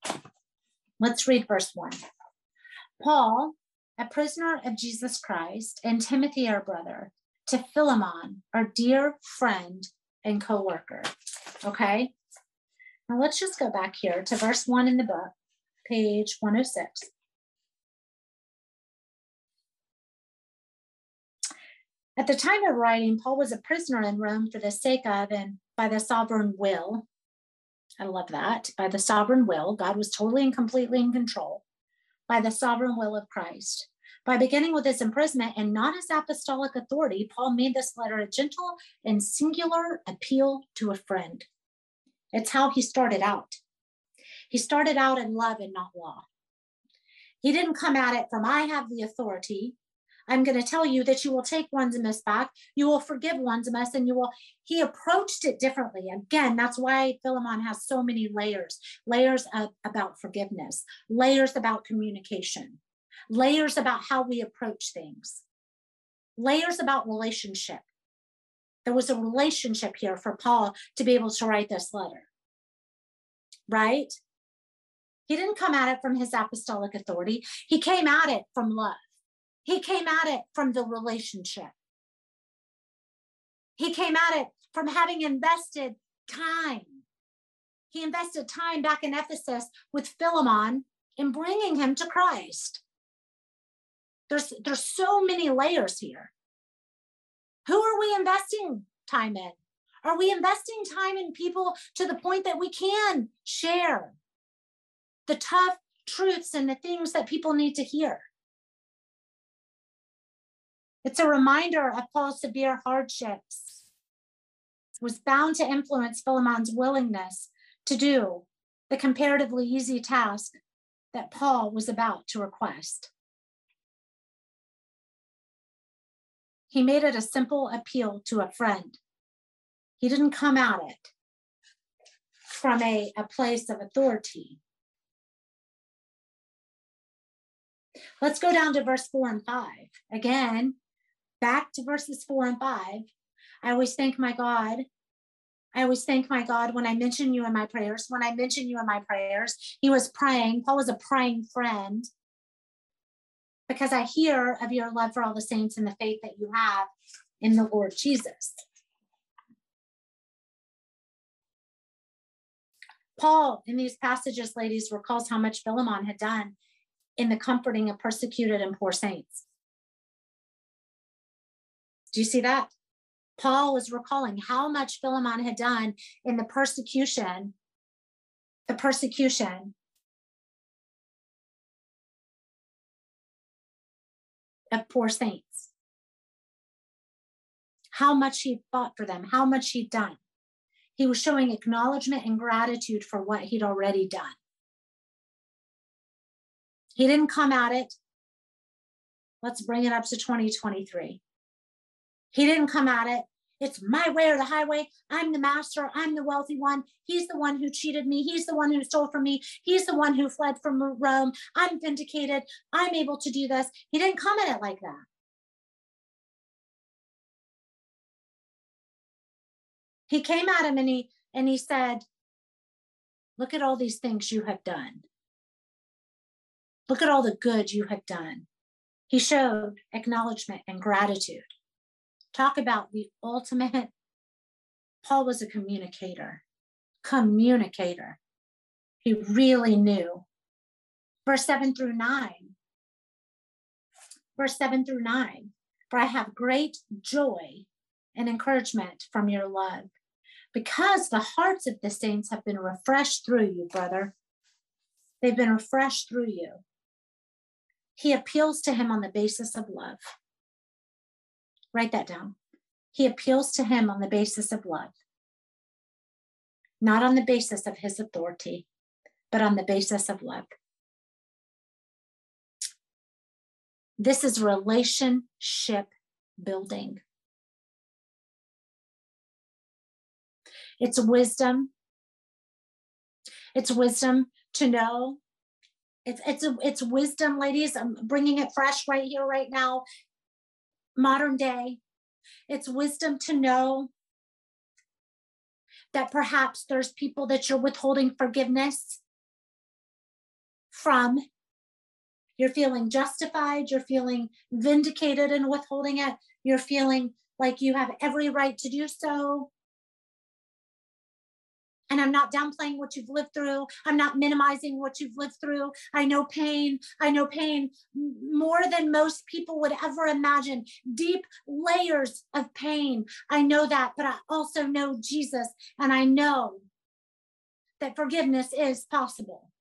Let's read verse one. Paul, a prisoner of Jesus Christ, and Timothy, our brother, to Philemon, our dear friend and co-worker. Okay, now let's just go back here to verse one in the book, page one oh six. At the time of writing, Paul was a prisoner in Rome for the sake of and by the sovereign will. I love that. By the sovereign will, God was totally and completely in control. By the sovereign will of Christ. By beginning with his imprisonment and not his apostolic authority, Paul made this letter a gentle and singular appeal to a friend. It's how he started out. He started out in love and not law. He didn't come at it from, I have the authority. I'm going to tell you that you will take Onesimus back. You will forgive Onesimus and you will, he approached it differently. Again, that's why Philemon has so many layers, layers of, about forgiveness, layers about communication, layers about how we approach things, layers about relationship. There was a relationship here for Paul to be able to write this letter, right? He didn't come at it from his apostolic authority. He came at it from love. He came at it from the relationship. He came at it from having invested time. He invested time back in Ephesus with Philemon in bringing him to Christ. There's, there's so many layers here. Who are we investing time in? Are we investing time in people to the point that we can share the tough truths and the things that people need to hear? It's a reminder of Paul's severe hardships. It was bound to influence Philemon's willingness to do the comparatively easy task that Paul was about to request. He made it a simple appeal to a friend. He didn't come at it from a, a place of authority. Let's go down to verse four and five. Again, back to verses four and five. I always thank my God. I always thank my God when I mention you in my prayers. When I mention you in my prayers, he was praying. Paul was a praying friend. Because I hear of your love for all the saints and the faith that you have in the Lord Jesus. Paul, in these passages, ladies, recalls how much Philemon had done in the comforting of persecuted and poor saints. Do you see that? Paul was recalling how much Philemon had done in the persecution, the persecution of poor saints. How much he fought for them, how much he'd done. He was showing acknowledgement and gratitude for what he'd already done. He didn't come at it. Let's bring it up to twenty twenty-three. He didn't come at it. It's my way or the highway. I'm the master. I'm the wealthy one. He's the one who cheated me. He's the one who stole from me. He's the one who fled from Rome. I'm vindicated. I'm able to do this. He didn't come at it like that. He came at him and he, and he said, look at all these things you have done. Look at all the good you have done. He showed acknowledgement and gratitude. Talk about the ultimate. Paul was a communicator, communicator. He really knew. Verse seven through nine. Verse seven through nine. For I have great joy and encouragement from your love, because the hearts of the saints have been refreshed through you, brother. They've been refreshed through you. He appeals to him on the basis of love. Write that down. He appeals to him on the basis of love, not on the basis of his authority, but on the basis of love. This is relationship building. It's wisdom. It's wisdom to know. It's, it's, it's wisdom, ladies. I'm bringing it fresh right here, right now. Modern day, it's wisdom to know that perhaps there's people that you're withholding forgiveness from. You're feeling justified, you're feeling vindicated in withholding it, you're feeling like you have every right to do so. And I'm not downplaying what you've lived through. I'm not minimizing what you've lived through. I know pain. I know pain more than most people would ever imagine. Deep layers of pain. I know that, but I also know Jesus. And I know that forgiveness is possible.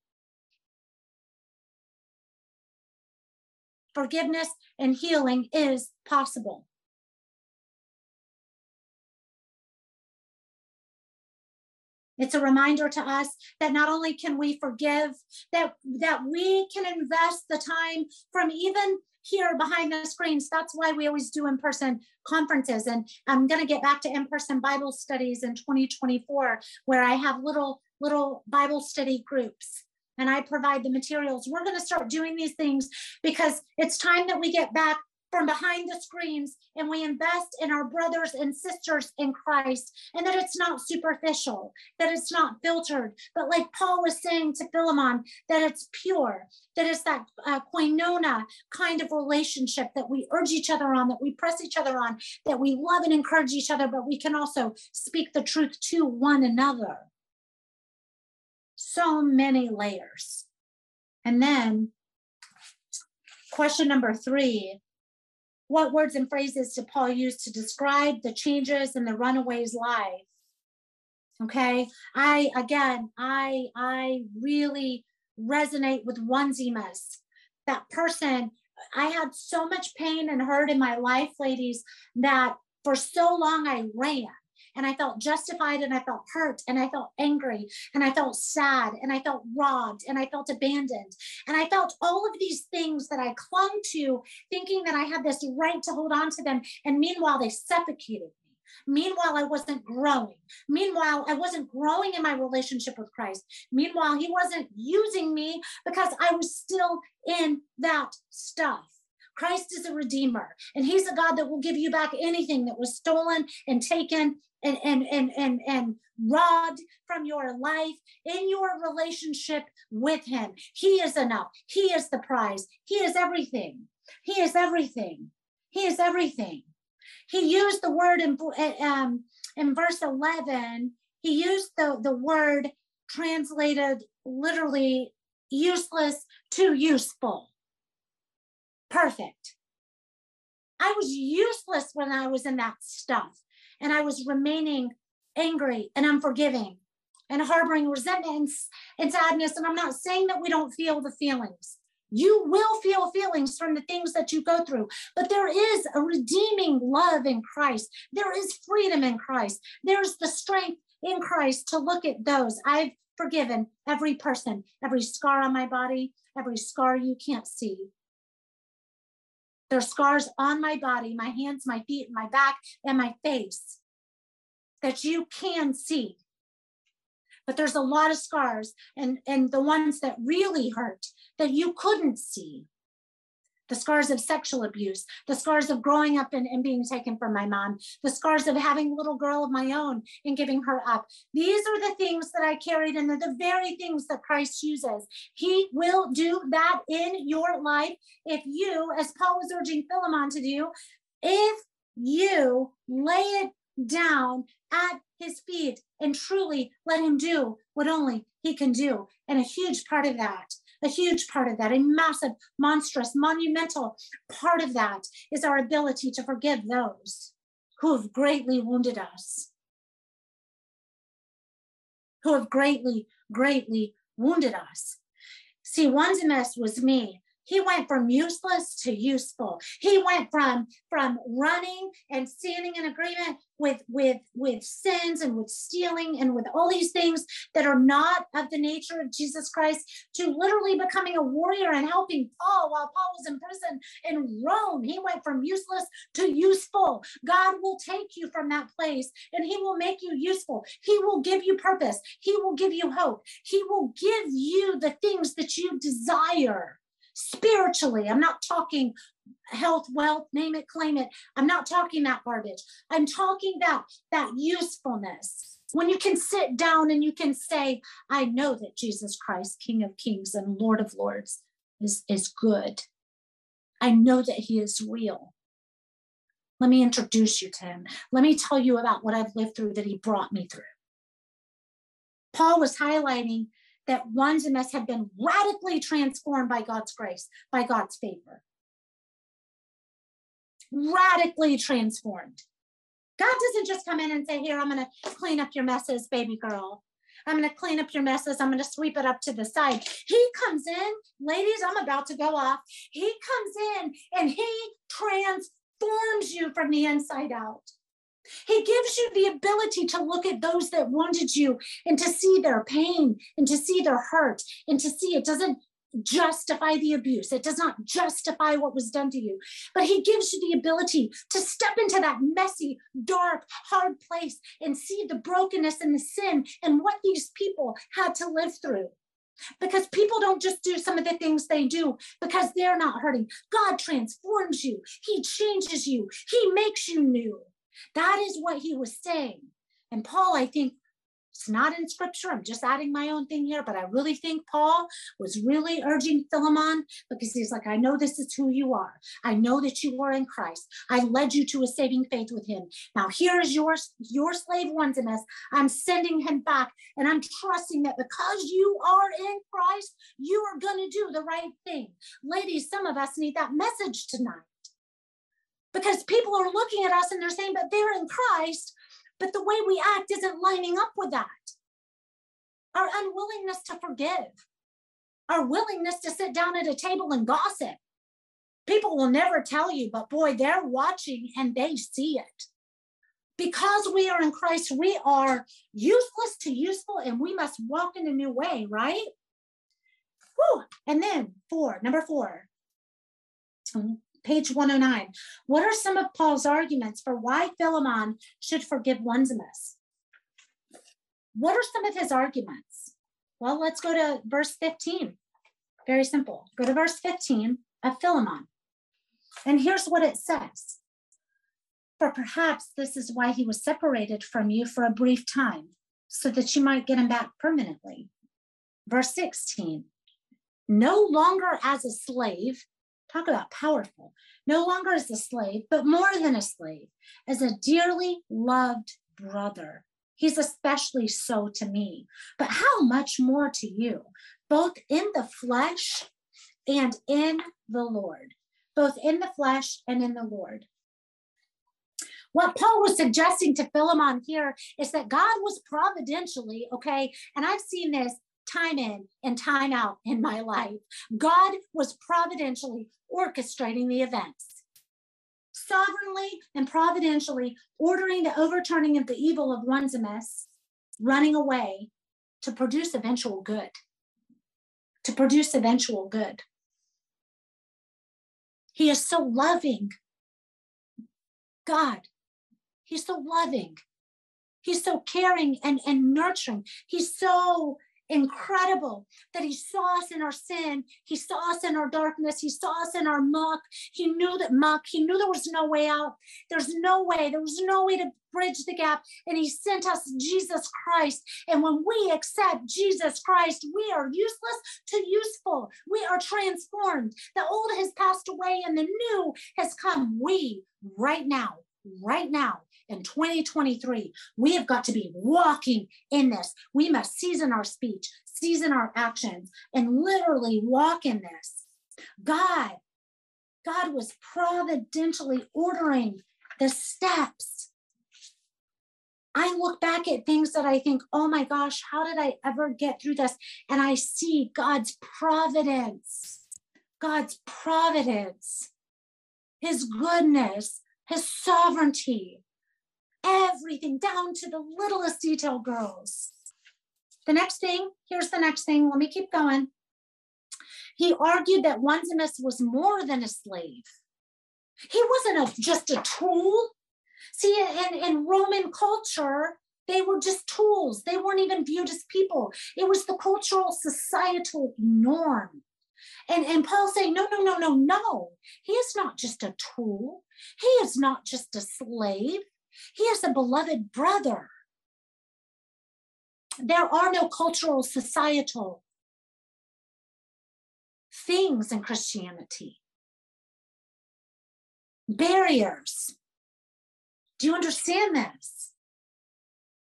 Forgiveness and healing is possible. It's a reminder to us that not only can we forgive, that, that we can invest the time from even here behind the screens. That's why we always do in-person conferences. And I'm going to get back to in-person Bible studies in twenty twenty-four, where I have little, little Bible study groups and I provide the materials. We're going to start doing these things because it's time that we get back from behind the screens and we invest in our brothers and sisters in Christ, and that it's not superficial, that it's not filtered, but like Paul was saying to Philemon, that it's pure, that it's that uh, koinonia kind of relationship that we urge each other on, that we press each other on, that we love and encourage each other, but we can also speak the truth to one another. So many layers. And then question number three, what words and phrases did Paul use to describe the changes in the runaway's life? Okay, I, again, I, I really resonate with Onesimus, that person. I had so much pain and hurt in my life, ladies, that for so long I ran. And I felt justified, and I felt hurt, and I felt angry, and I felt sad, and I felt robbed, and I felt abandoned. And I felt all of these things that I clung to, thinking that I had this right to hold on to them. And meanwhile, they suffocated me. Meanwhile, I wasn't growing. Meanwhile, I wasn't growing in my relationship with Christ. Meanwhile, he wasn't using me because I was still in that stuff. Christ is a redeemer, and he's a God that will give you back anything that was stolen and taken and, and, and, and, and robbed from your life in your relationship with him. He is enough. He is the prize. He is everything. He is everything. He is everything. He used the word in, um, in verse eleven, he used the, the word translated literally useless to useful. Perfect. I was useless when I was in that stuff, and I was remaining angry and unforgiving and harboring resentment and sadness. And I'm not saying that we don't feel the feelings. You will feel feelings from the things that you go through, but there is a redeeming love in Christ. There is freedom in Christ. There's the strength in Christ to look at those. I've forgiven every person, every scar on my body, every scar you can't see. There are scars on my body, my hands, my feet, my back, and my face that you can see. But there's a lot of scars, and, and the ones that really hurt that you couldn't see. The scars of sexual abuse, the scars of growing up and, and being taken from my mom, the scars of having a little girl of my own and giving her up. These are the things that I carried, and they're the very things that Christ uses. He will do that in your life if you, as Paul was urging Philemon to do, if you lay it down at his feet and truly let him do what only he can do. And a huge part of that, a huge part of that, a massive, monstrous, monumental part of that is our ability to forgive those who have greatly wounded us, who have greatly, greatly wounded us. See, Onesimus was me. He went from useless to useful. He went from, from running and standing in agreement with, with, with sins and with stealing and with all these things that are not of the nature of Jesus Christ to literally becoming a warrior and helping Paul while Paul was in prison in Rome. He went from useless to useful. God will take you from that place, and he will make you useful. He will give you purpose. He will give you hope. He will give you the things that you desire. Spiritually, I'm not talking health, wealth, name it, claim it. I'm not talking that garbage. I'm talking about that usefulness. When you can sit down and you can say, I know that Jesus Christ, King of Kings and Lord of Lords, is, is good. I know that he is real. Let me introduce you to him. Let me tell you about what I've lived through that he brought me through. Paul was highlighting that Onesimus had been radically transformed by God's grace, by God's favor. Radically transformed. God doesn't just come in and say, here, I'm going to clean up your messes, baby girl. I'm going to clean up your messes. I'm going to sweep it up to the side. He comes in, ladies, I'm about to go off. He comes in and he transforms you from the inside out. He gives you the ability to look at those that wounded you and to see their pain and to see their hurt and to see it doesn't justify the abuse. It does not justify what was done to you, but he gives you the ability to step into that messy, dark, hard place and see the brokenness and the sin and what these people had to live through. Because people don't just do some of the things they do because they're not hurting. God transforms you. He changes you. He makes you new. That is what he was saying. And Paul, I think, it's not in scripture. I'm just adding my own thing here, but I really think Paul was really urging Philemon because he's like, I know this is who you are. I know that you were in Christ. I led you to a saving faith with him. Now here is your, your slave Onesimus. I'm sending him back, and I'm trusting that because you are in Christ, you are going to do the right thing. Ladies, some of us need that message tonight. Because people are looking at us and they're saying, but they're in Christ, but the way we act isn't lining up with that. Our unwillingness to forgive, our willingness to sit down at a table and gossip. People will never tell you, but boy, they're watching and they see it. Because we are in Christ, we are useless to useful, and we must walk in a new way, right? Whew. And then four, number four. page one oh nine. What are some of Paul's arguments for why Philemon should forgive Onesimus? What are some of his arguments? Well, let's go to verse fifteen. Very simple. Go to verse fifteen of Philemon. And here's what it says. For perhaps this is why he was separated from you for a brief time, so that you might get him back permanently. Verse sixteen, no longer as a slave, talk about powerful, no longer as a slave, but more than a slave, as a dearly loved brother. He's especially so to me, but how much more to you, both in the flesh and in the Lord, both in the flesh and in the Lord. What Paul was suggesting to Philemon here is that God was providentially, okay, and I've seen this time in and time out in my life, God was providentially orchestrating the events, sovereignly and providentially ordering the overturning of the evil of Onesimus, running away to produce eventual good, to produce eventual good. He is so loving, God. He's so loving. He's so caring and, and nurturing. He's so incredible that he saw us in our sin. He saw us in our darkness. He saw us in our muck. He knew that muck. He knew there was no way out. There's no way. There was no way to bridge the gap. And he sent us Jesus Christ. And when we accept Jesus Christ, we are useless to useful. We are transformed. The old has passed away and the new has come. We right now, right now, in twenty twenty-three, we have got to be walking in this. We must season our speech, season our actions, and literally walk in this. God, God was providentially ordering the steps. I look back at things that I think, oh my gosh, how did I ever get through this? And I see God's providence, God's providence, his goodness, his sovereignty. Everything down to the littlest detail, girls. The next thing, here's the next thing. Let me keep going. He argued that Onesimus was more than a slave. He wasn't a, just a tool. See, in, in Roman culture, they were just tools. They weren't even viewed as people. It was the cultural societal norm. And, and Paul saying, no, no, no, no, no. He is not just a tool. He is not just a slave. He is a beloved brother. There are no cultural, societal things in Christianity. Barriers. Do you understand this?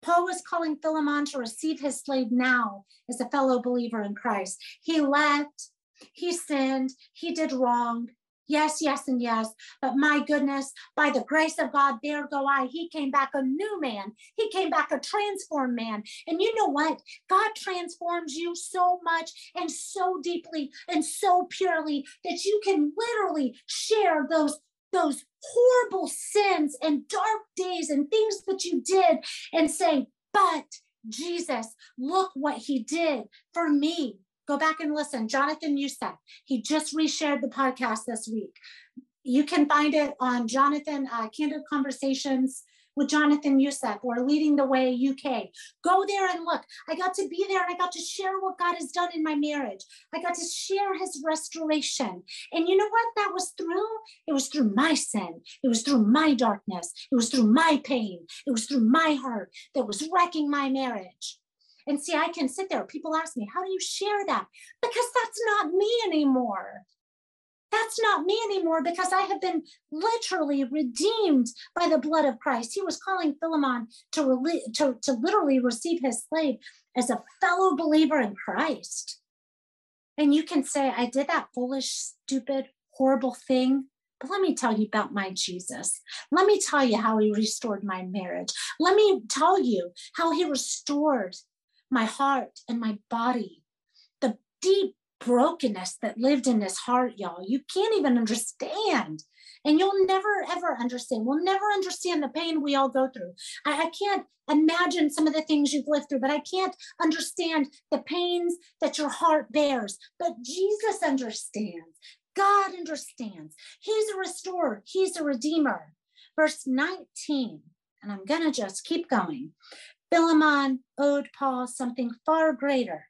Paul was calling Philemon to receive his slave now as a fellow believer in Christ. He left, he sinned, he did wrong. Yes, yes, and yes, but my goodness, by the grace of God, there go I. He came back a new man. He came back a transformed man. And you know what? God transforms you so much and so deeply and so purely that you can literally share those, those horrible sins and dark days and things that you did and say, but Jesus, look what he did for me. Go back and listen. Jonathan Yusef, he just reshared the podcast this week. You can find it on Jonathan, uh, Candid Conversations with Jonathan Yusef or Leading the Way U K. Go there and look. I got to be there and I got to share what God has done in my marriage. I got to share his restoration. And you know what that was through? It was through my sin. It was through my darkness. It was through my pain. It was through my hurt that was wrecking my marriage. And see, I can sit there. People ask me, how do you share that? Because that's not me anymore. That's not me anymore because I have been literally redeemed by the blood of Christ. He was calling Philemon to, re- to, to literally receive his slave as a fellow believer in Christ. And you can say, I did that foolish, stupid, horrible thing. But let me tell you about my Jesus. Let me tell you how he restored my marriage. Let me tell you how he restored my heart and my body, the deep brokenness that lived in this heart, y'all, you can't even understand. And you'll never, ever understand. We'll never understand the pain we all go through. I, I can't imagine some of the things you've lived through, but I can't understand the pains that your heart bears. But Jesus understands. God understands. He's a restorer. He's a redeemer. Verse nineteen, and I'm going to just keep going. Philemon owed Paul something far greater.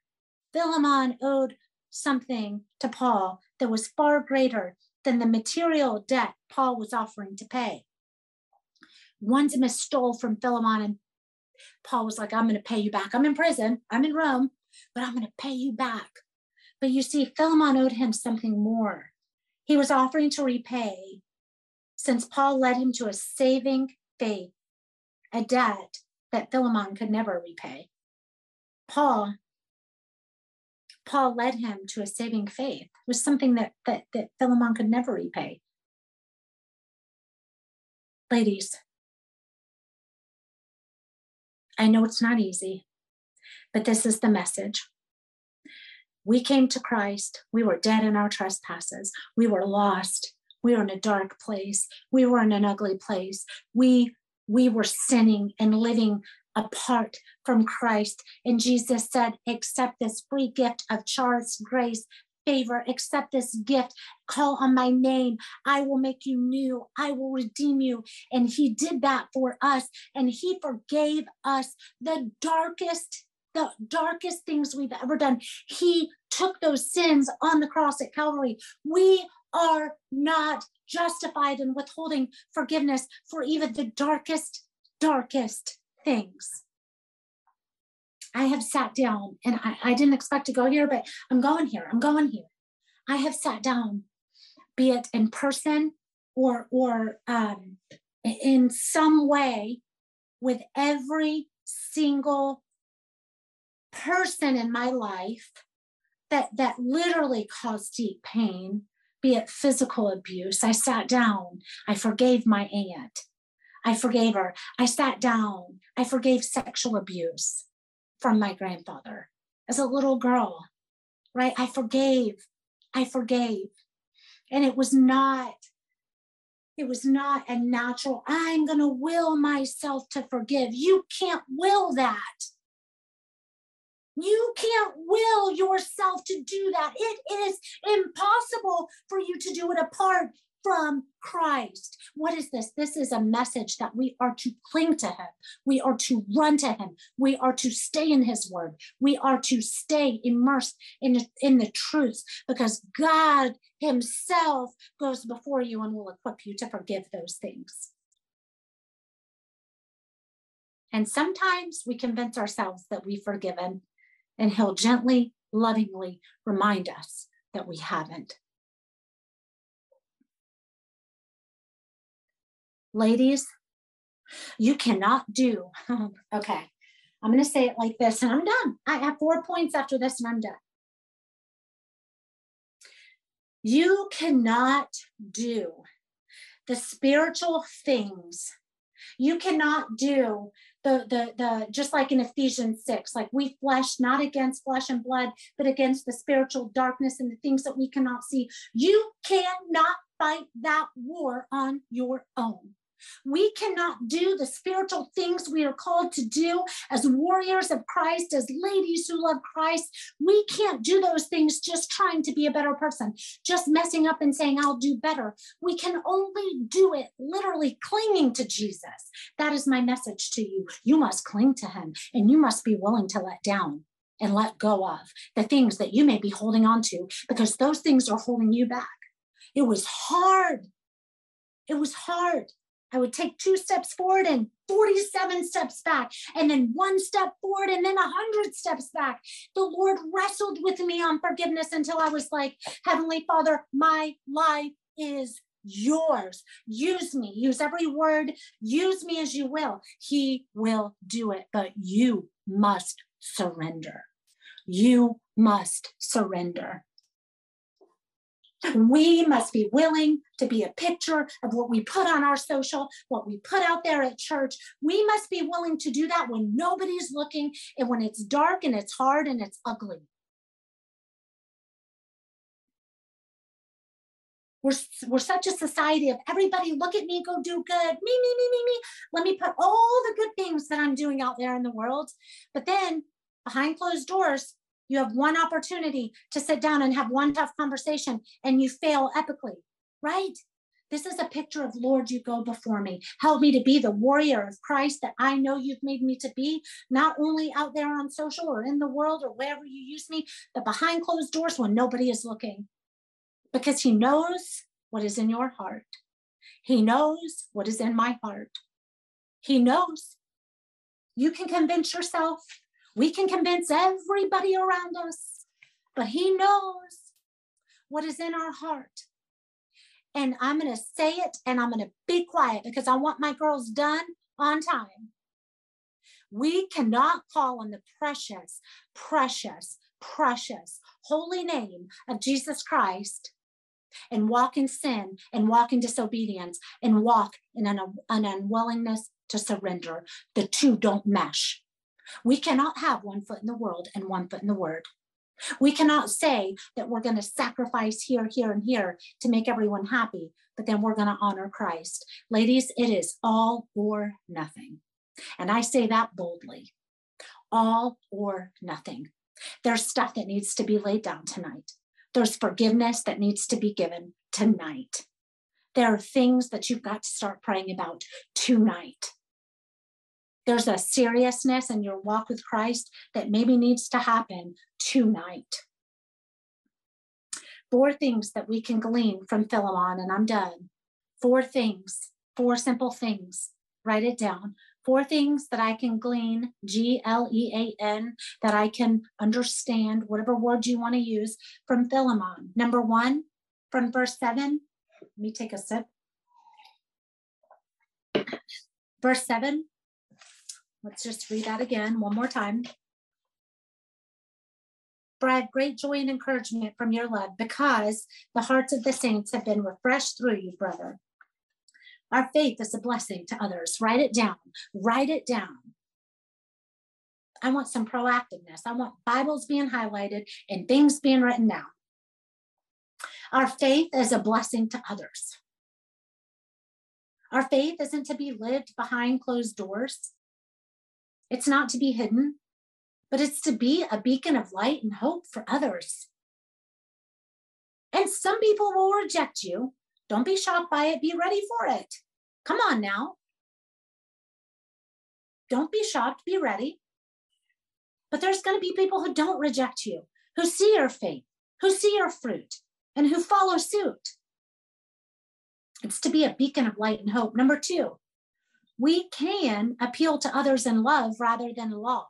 Philemon owed something to Paul that was far greater than the material debt Paul was offering to pay. Onesimus stole from Philemon, and Paul was like, I'm going to pay you back. I'm in prison. I'm in Rome, but I'm going to pay you back. But you see, Philemon owed him something more. He was offering to repay, since Paul led him to a saving faith, a debt that Philemon could never repay. Paul, Paul led him to a saving faith. It was something that, that, that Philemon could never repay. Ladies, I know it's not easy, but this is the message. We came to Christ. We were dead in our trespasses. We were lost. We were in a dark place. We were in an ugly place. We, we were sinning and living apart from Christ. And Jesus said, accept this free gift of Charles grace, favor, accept this gift, call on my name. I will make you new. I will redeem you. And he did that for us. And he forgave us the darkest, the darkest things we've ever done. He took those sins on the cross at Calvary. We are not justified in withholding forgiveness for even the darkest, darkest things. I have sat down, and I, I didn't expect to go here, but I'm going here. I'm going here. I have sat down, be it in person or, or um, in some way, with every single person in my life that, that literally caused deep pain, be it physical abuse. I sat down. I forgave my aunt. I forgave her. I sat down. I forgave sexual abuse from my grandfather as a little girl, right? I forgave, I forgave. And it was not, it was not a natural, I'm gonna will myself to forgive. You can't will that. You can't will yourself to do that. It is impossible for you to do it apart from Christ. What is this? This is a message that we are to cling to him. We are to run to him. We are to stay in his word. We are to stay immersed in the, in the truth, because God himself goes before you and will equip you to forgive those things. And sometimes we convince ourselves that we've forgiven, and he'll gently, lovingly remind us that we haven't. Ladies, you cannot do, okay, I'm going to say it like this, and I'm done. I have four points after this, and I'm done. You cannot do the spiritual things. You cannot do the, the, the, just like in Ephesians six, like we flesh not against flesh and blood, but against the spiritual darkness and the things that we cannot see. You cannot fight that war on your own. We cannot do the spiritual things we are called to do as warriors of Christ, as ladies who love Christ. We can't do those things just trying to be a better person, just messing up and saying, I'll do better. We can only do it literally clinging to Jesus. That is my message to you. You must cling to him, and you must be willing to let down and let go of the things that you may be holding on to, because those things are holding you back. It was hard. It was hard. I would take two steps forward and forty-seven steps back, and then one step forward and then one hundred steps back. The Lord wrestled with me on forgiveness until I was like, Heavenly Father, my life is yours. Use me. Use every word. Use me as you will. He will do it, but you must surrender. You must surrender. We must be willing to be a picture of what we put on our social, what we put out there at church. We must be willing to do that when nobody's looking, and when it's dark and it's hard and it's ugly. We're, we're such a society of everybody, look at me, go do good, me, me, me, me, me. Let me put all the good things that I'm doing out there in the world. But then behind closed doors, You have one opportunity to sit down and have one tough conversation and you fail epically, right? This is a picture of, Lord, you go before me. Help me to be the warrior of Christ that I know you've made me to be, not only out there on social or in the world or wherever you use me, but behind closed doors when nobody is looking. Because he knows what is in your heart. He knows what is in my heart. He knows. You can convince yourself. We can convince everybody around us. But he knows what is in our heart. And I'm going to say it and I'm going to be quiet because I want my girls done on time. We cannot call on the precious, precious, precious holy name of Jesus Christ and walk in sin and walk in disobedience and walk in an, an unwillingness to surrender. The two don't mesh. We cannot have one foot in the world and one foot in the word. We cannot say that we're going to sacrifice here, here, and here to make everyone happy, but then we're going to honor Christ. Ladies, it is all or nothing. And I say that boldly. All or nothing. There's stuff that needs to be laid down tonight. There's forgiveness that needs to be given tonight. There are things that you've got to start praying about tonight. There's a seriousness in your walk with Christ that maybe needs to happen tonight. Four things that we can glean from Philemon, and I'm done. Four things, four simple things. Write it down. Four things that I can glean, G L E A N, that I can understand, whatever word you want to use, from Philemon. Number one, from verse seven. Let me take a sip. Verse seven. Let's just read that again one more time. For I have great joy and encouragement from your love, because the hearts of the saints have been refreshed through you, brother. Our faith is a blessing to others. Write it down. Write it down. I want some proactiveness. I want Bibles being highlighted and things being written down. Our faith is a blessing to others. Our faith isn't to be lived behind closed doors. It's not to be hidden, but it's to be a beacon of light and hope for others. And some people will reject you. Don't be shocked by it. Be ready for it. Come on now. Don't be shocked. Be ready. But there's going to be people who don't reject you, who see your faith, who see your fruit, and who follow suit. It's to be a beacon of light and hope. Number two. We can appeal to others in love rather than law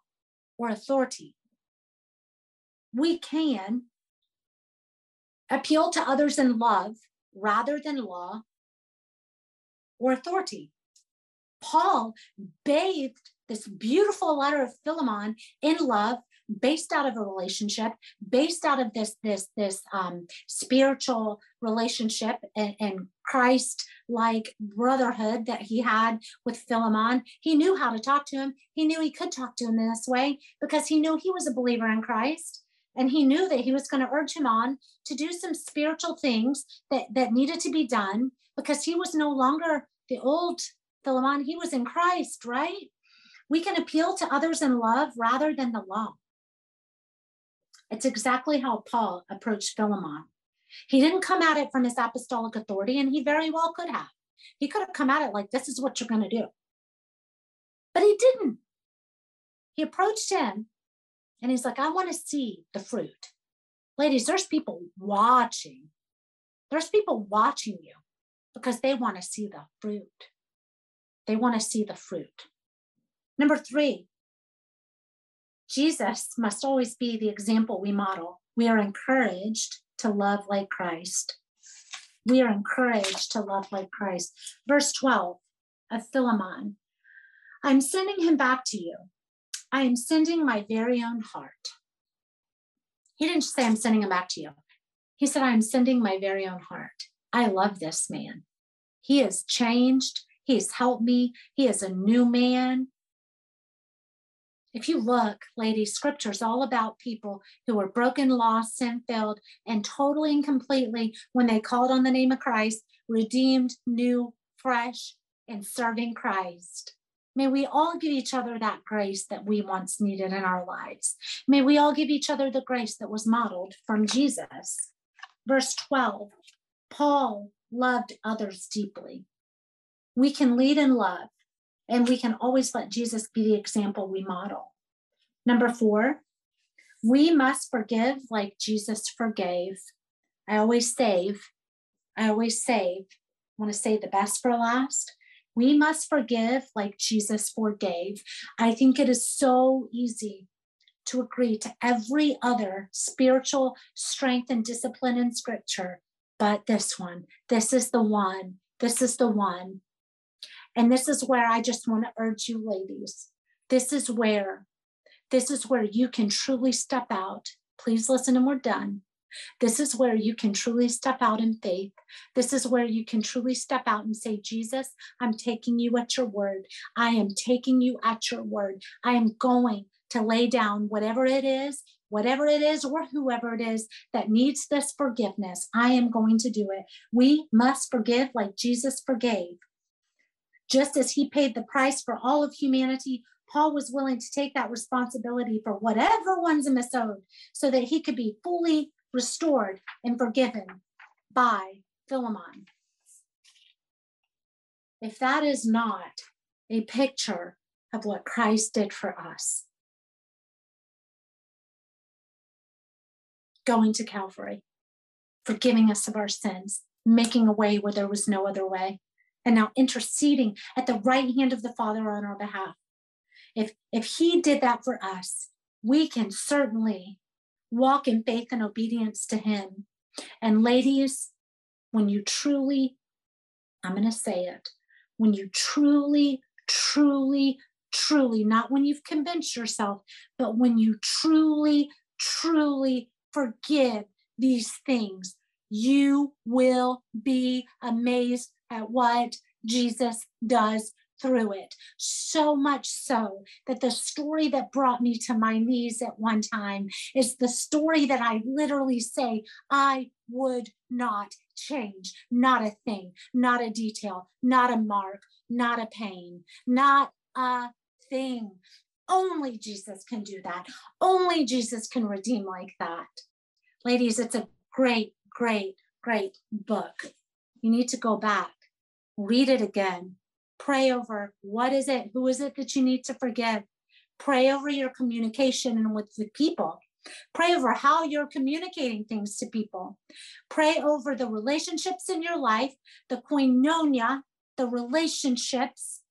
or authority. We can appeal to others in love rather than law or authority. Paul bathed this beautiful letter of Philemon in love, based out of a relationship, based out of this, this, this um, spiritual relationship and, and Christ-like brotherhood that he had with Philemon. He knew how to talk to him. He knew he could talk to him in this way because he knew he was a believer in Christ. And he knew that he was going to urge him on to do some spiritual things that, that needed to be done because he was no longer the old Philemon. He was in Christ, right? We can appeal to others in love rather than the law. It's exactly how Paul approached Philemon. He didn't come at it from his apostolic authority, and he very well could have. He could have come at it like, this is what you're going to do. But he didn't. He approached him, and he's like, I want to see the fruit. Ladies, there's people watching. There's people watching you because they want to see the fruit. They want to see the fruit. Number three. Jesus must always be the example we model. We are encouraged to love like Christ. We are encouraged to love like Christ. Verse twelve of Philemon. I'm sending him back to you. I am sending my very own heart. He didn't say I'm sending him back to you. He said, I'm sending my very own heart. I love this man. He has changed. He has helped me. He is a new man. If you look, ladies, scripture is all about people who were broken, lost, sin-filled, and totally and completely, when they called on the name of Christ, redeemed, new, fresh, and serving Christ. May we all give each other that grace that we once needed in our lives. May we all give each other the grace that was modeled from Jesus. Verse twelve, Paul loved others deeply. We can lead in love, and we can always let Jesus be the example we model. Number four, we must forgive like Jesus forgave. I always save. I always save. I want to say the best for last. We must forgive like Jesus forgave. I think it is so easy to agree to every other spiritual strength and discipline in Scripture, but this one, this is the one, this is the one. And this is where I just want to urge you, ladies, this is where, this is where you can truly step out. Please listen and we're done. This is where you can truly step out in faith. This is where you can truly step out and say, Jesus, I'm taking you at your word. I am taking you at your word. I am going to lay down whatever it is, whatever it is, or whoever it is that needs this forgiveness. I am going to do it. We must forgive like Jesus forgave. Just as he paid the price for all of humanity, Paul was willing to take that responsibility for whatever one's misowed so that he could be fully restored and forgiven by Philemon. If that is not a picture of what Christ did for us, going to Calvary, forgiving us of our sins, making a way where there was no other way, and now interceding at the right hand of the Father on our behalf. If, if he did that for us, we can certainly walk in faith and obedience to him. And ladies, when you truly, I'm going to say it, when you truly, truly, truly, not when you've convinced yourself, but when you truly, truly forgive these things, you will be amazed at what Jesus does through it, so much so that the story that brought me to my knees at one time is the story that I literally say, I would not change, not a thing, not a detail, not a mark, not a pain, not a thing. Only Jesus can do that. Only Jesus can redeem like that. Ladies, it's a great, great, great book. You need to go back, read it again. Pray over what is it, who is it that you need to forgive. Pray over your communication with the people. Pray over how you're communicating things to people. Pray over the relationships in your life, the koinonia, the relationships,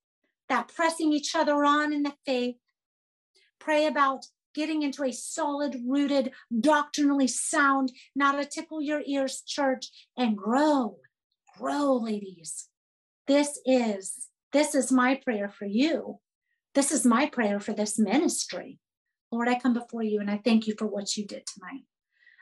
that pressing each other on in the faith. Pray about getting into a solid, rooted, doctrinally sound, not a tickle your ears church, and grow, grow, ladies. This is This is my prayer for you. This is my prayer for this ministry. Lord, I come before you and I thank you for what you did tonight.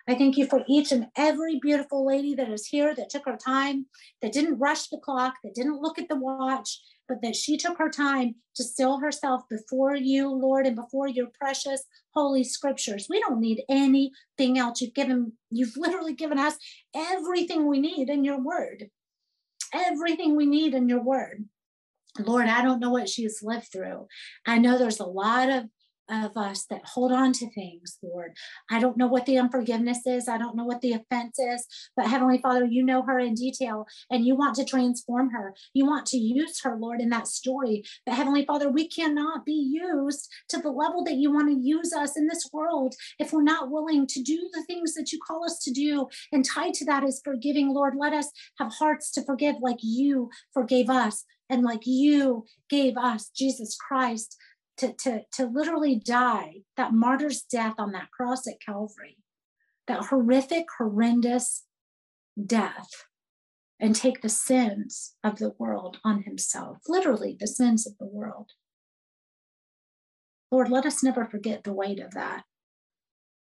I thank you for each and every beautiful lady that is here, that took her time, that didn't rush the clock, that didn't look at the watch, but that she took her time to still herself before you, Lord, and before your precious holy scriptures. We don't need anything else. You've given, you've literally given us everything we need in your word. Everything we need in your word. Lord, I don't know what she's lived through. I know there's a lot of, of us that hold on to things, Lord. I don't know what the unforgiveness is. I don't know what the offense is. But Heavenly Father, you know her in detail, and you want to transform her. You want to use her, Lord, in that story. But Heavenly Father, we cannot be used to the level that you want to use us in this world if we're not willing to do the things that you call us to do. And tied to that is forgiving, Lord. Let us have hearts to forgive like you forgave us. And like you gave us, Jesus Christ, to, to, to literally die, that martyr's death on that cross at Calvary, that horrific, horrendous death, and take the sins of the world on himself, literally the sins of the world. Lord, let us never forget the weight of that.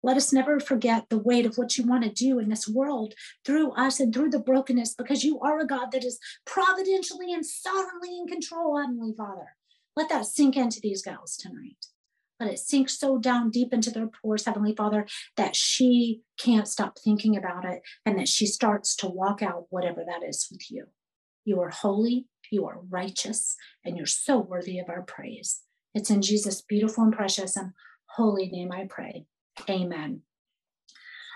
Let us never forget the weight of what you want to do in this world through us and through the brokenness, because you are a God that is providentially and sovereignly in control, Heavenly Father. Let that sink into these gals tonight. Let it sink so down deep into their pores, Heavenly Father, that she can't stop thinking about it and that she starts to walk out whatever that is with you. You are holy, You are righteous, and you're so worthy of our praise. It's in Jesus' beautiful and precious and holy name I pray. Amen.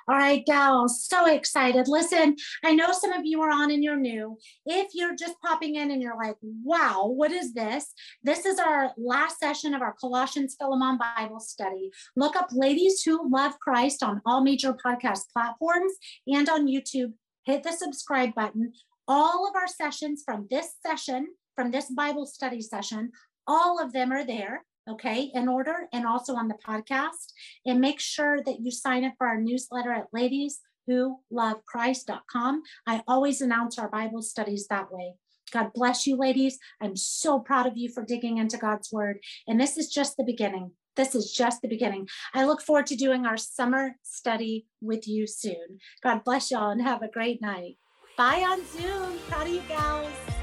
All right, gals, so excited. Listen, I know some of you are on and you're new. If you're just popping in and you're like, wow, what is this? This is our last session of our Colossians Philemon Bible study. Look up Ladies Who Love Christ on all major podcast platforms and on YouTube. Hit the subscribe button. All of our sessions from this session, from this Bible study session, all of them are there. Okay, in order, and also on the podcast. And make sure that you sign up for our newsletter at ladies who love christ dot com. I always announce our Bible studies that way. God bless you, ladies. I'm so proud of you for digging into God's word. And this is just the beginning. This is just the beginning. I look forward to doing our summer study with you soon. God bless y'all and have a great night. Bye on Zoom. Proud of you, gals.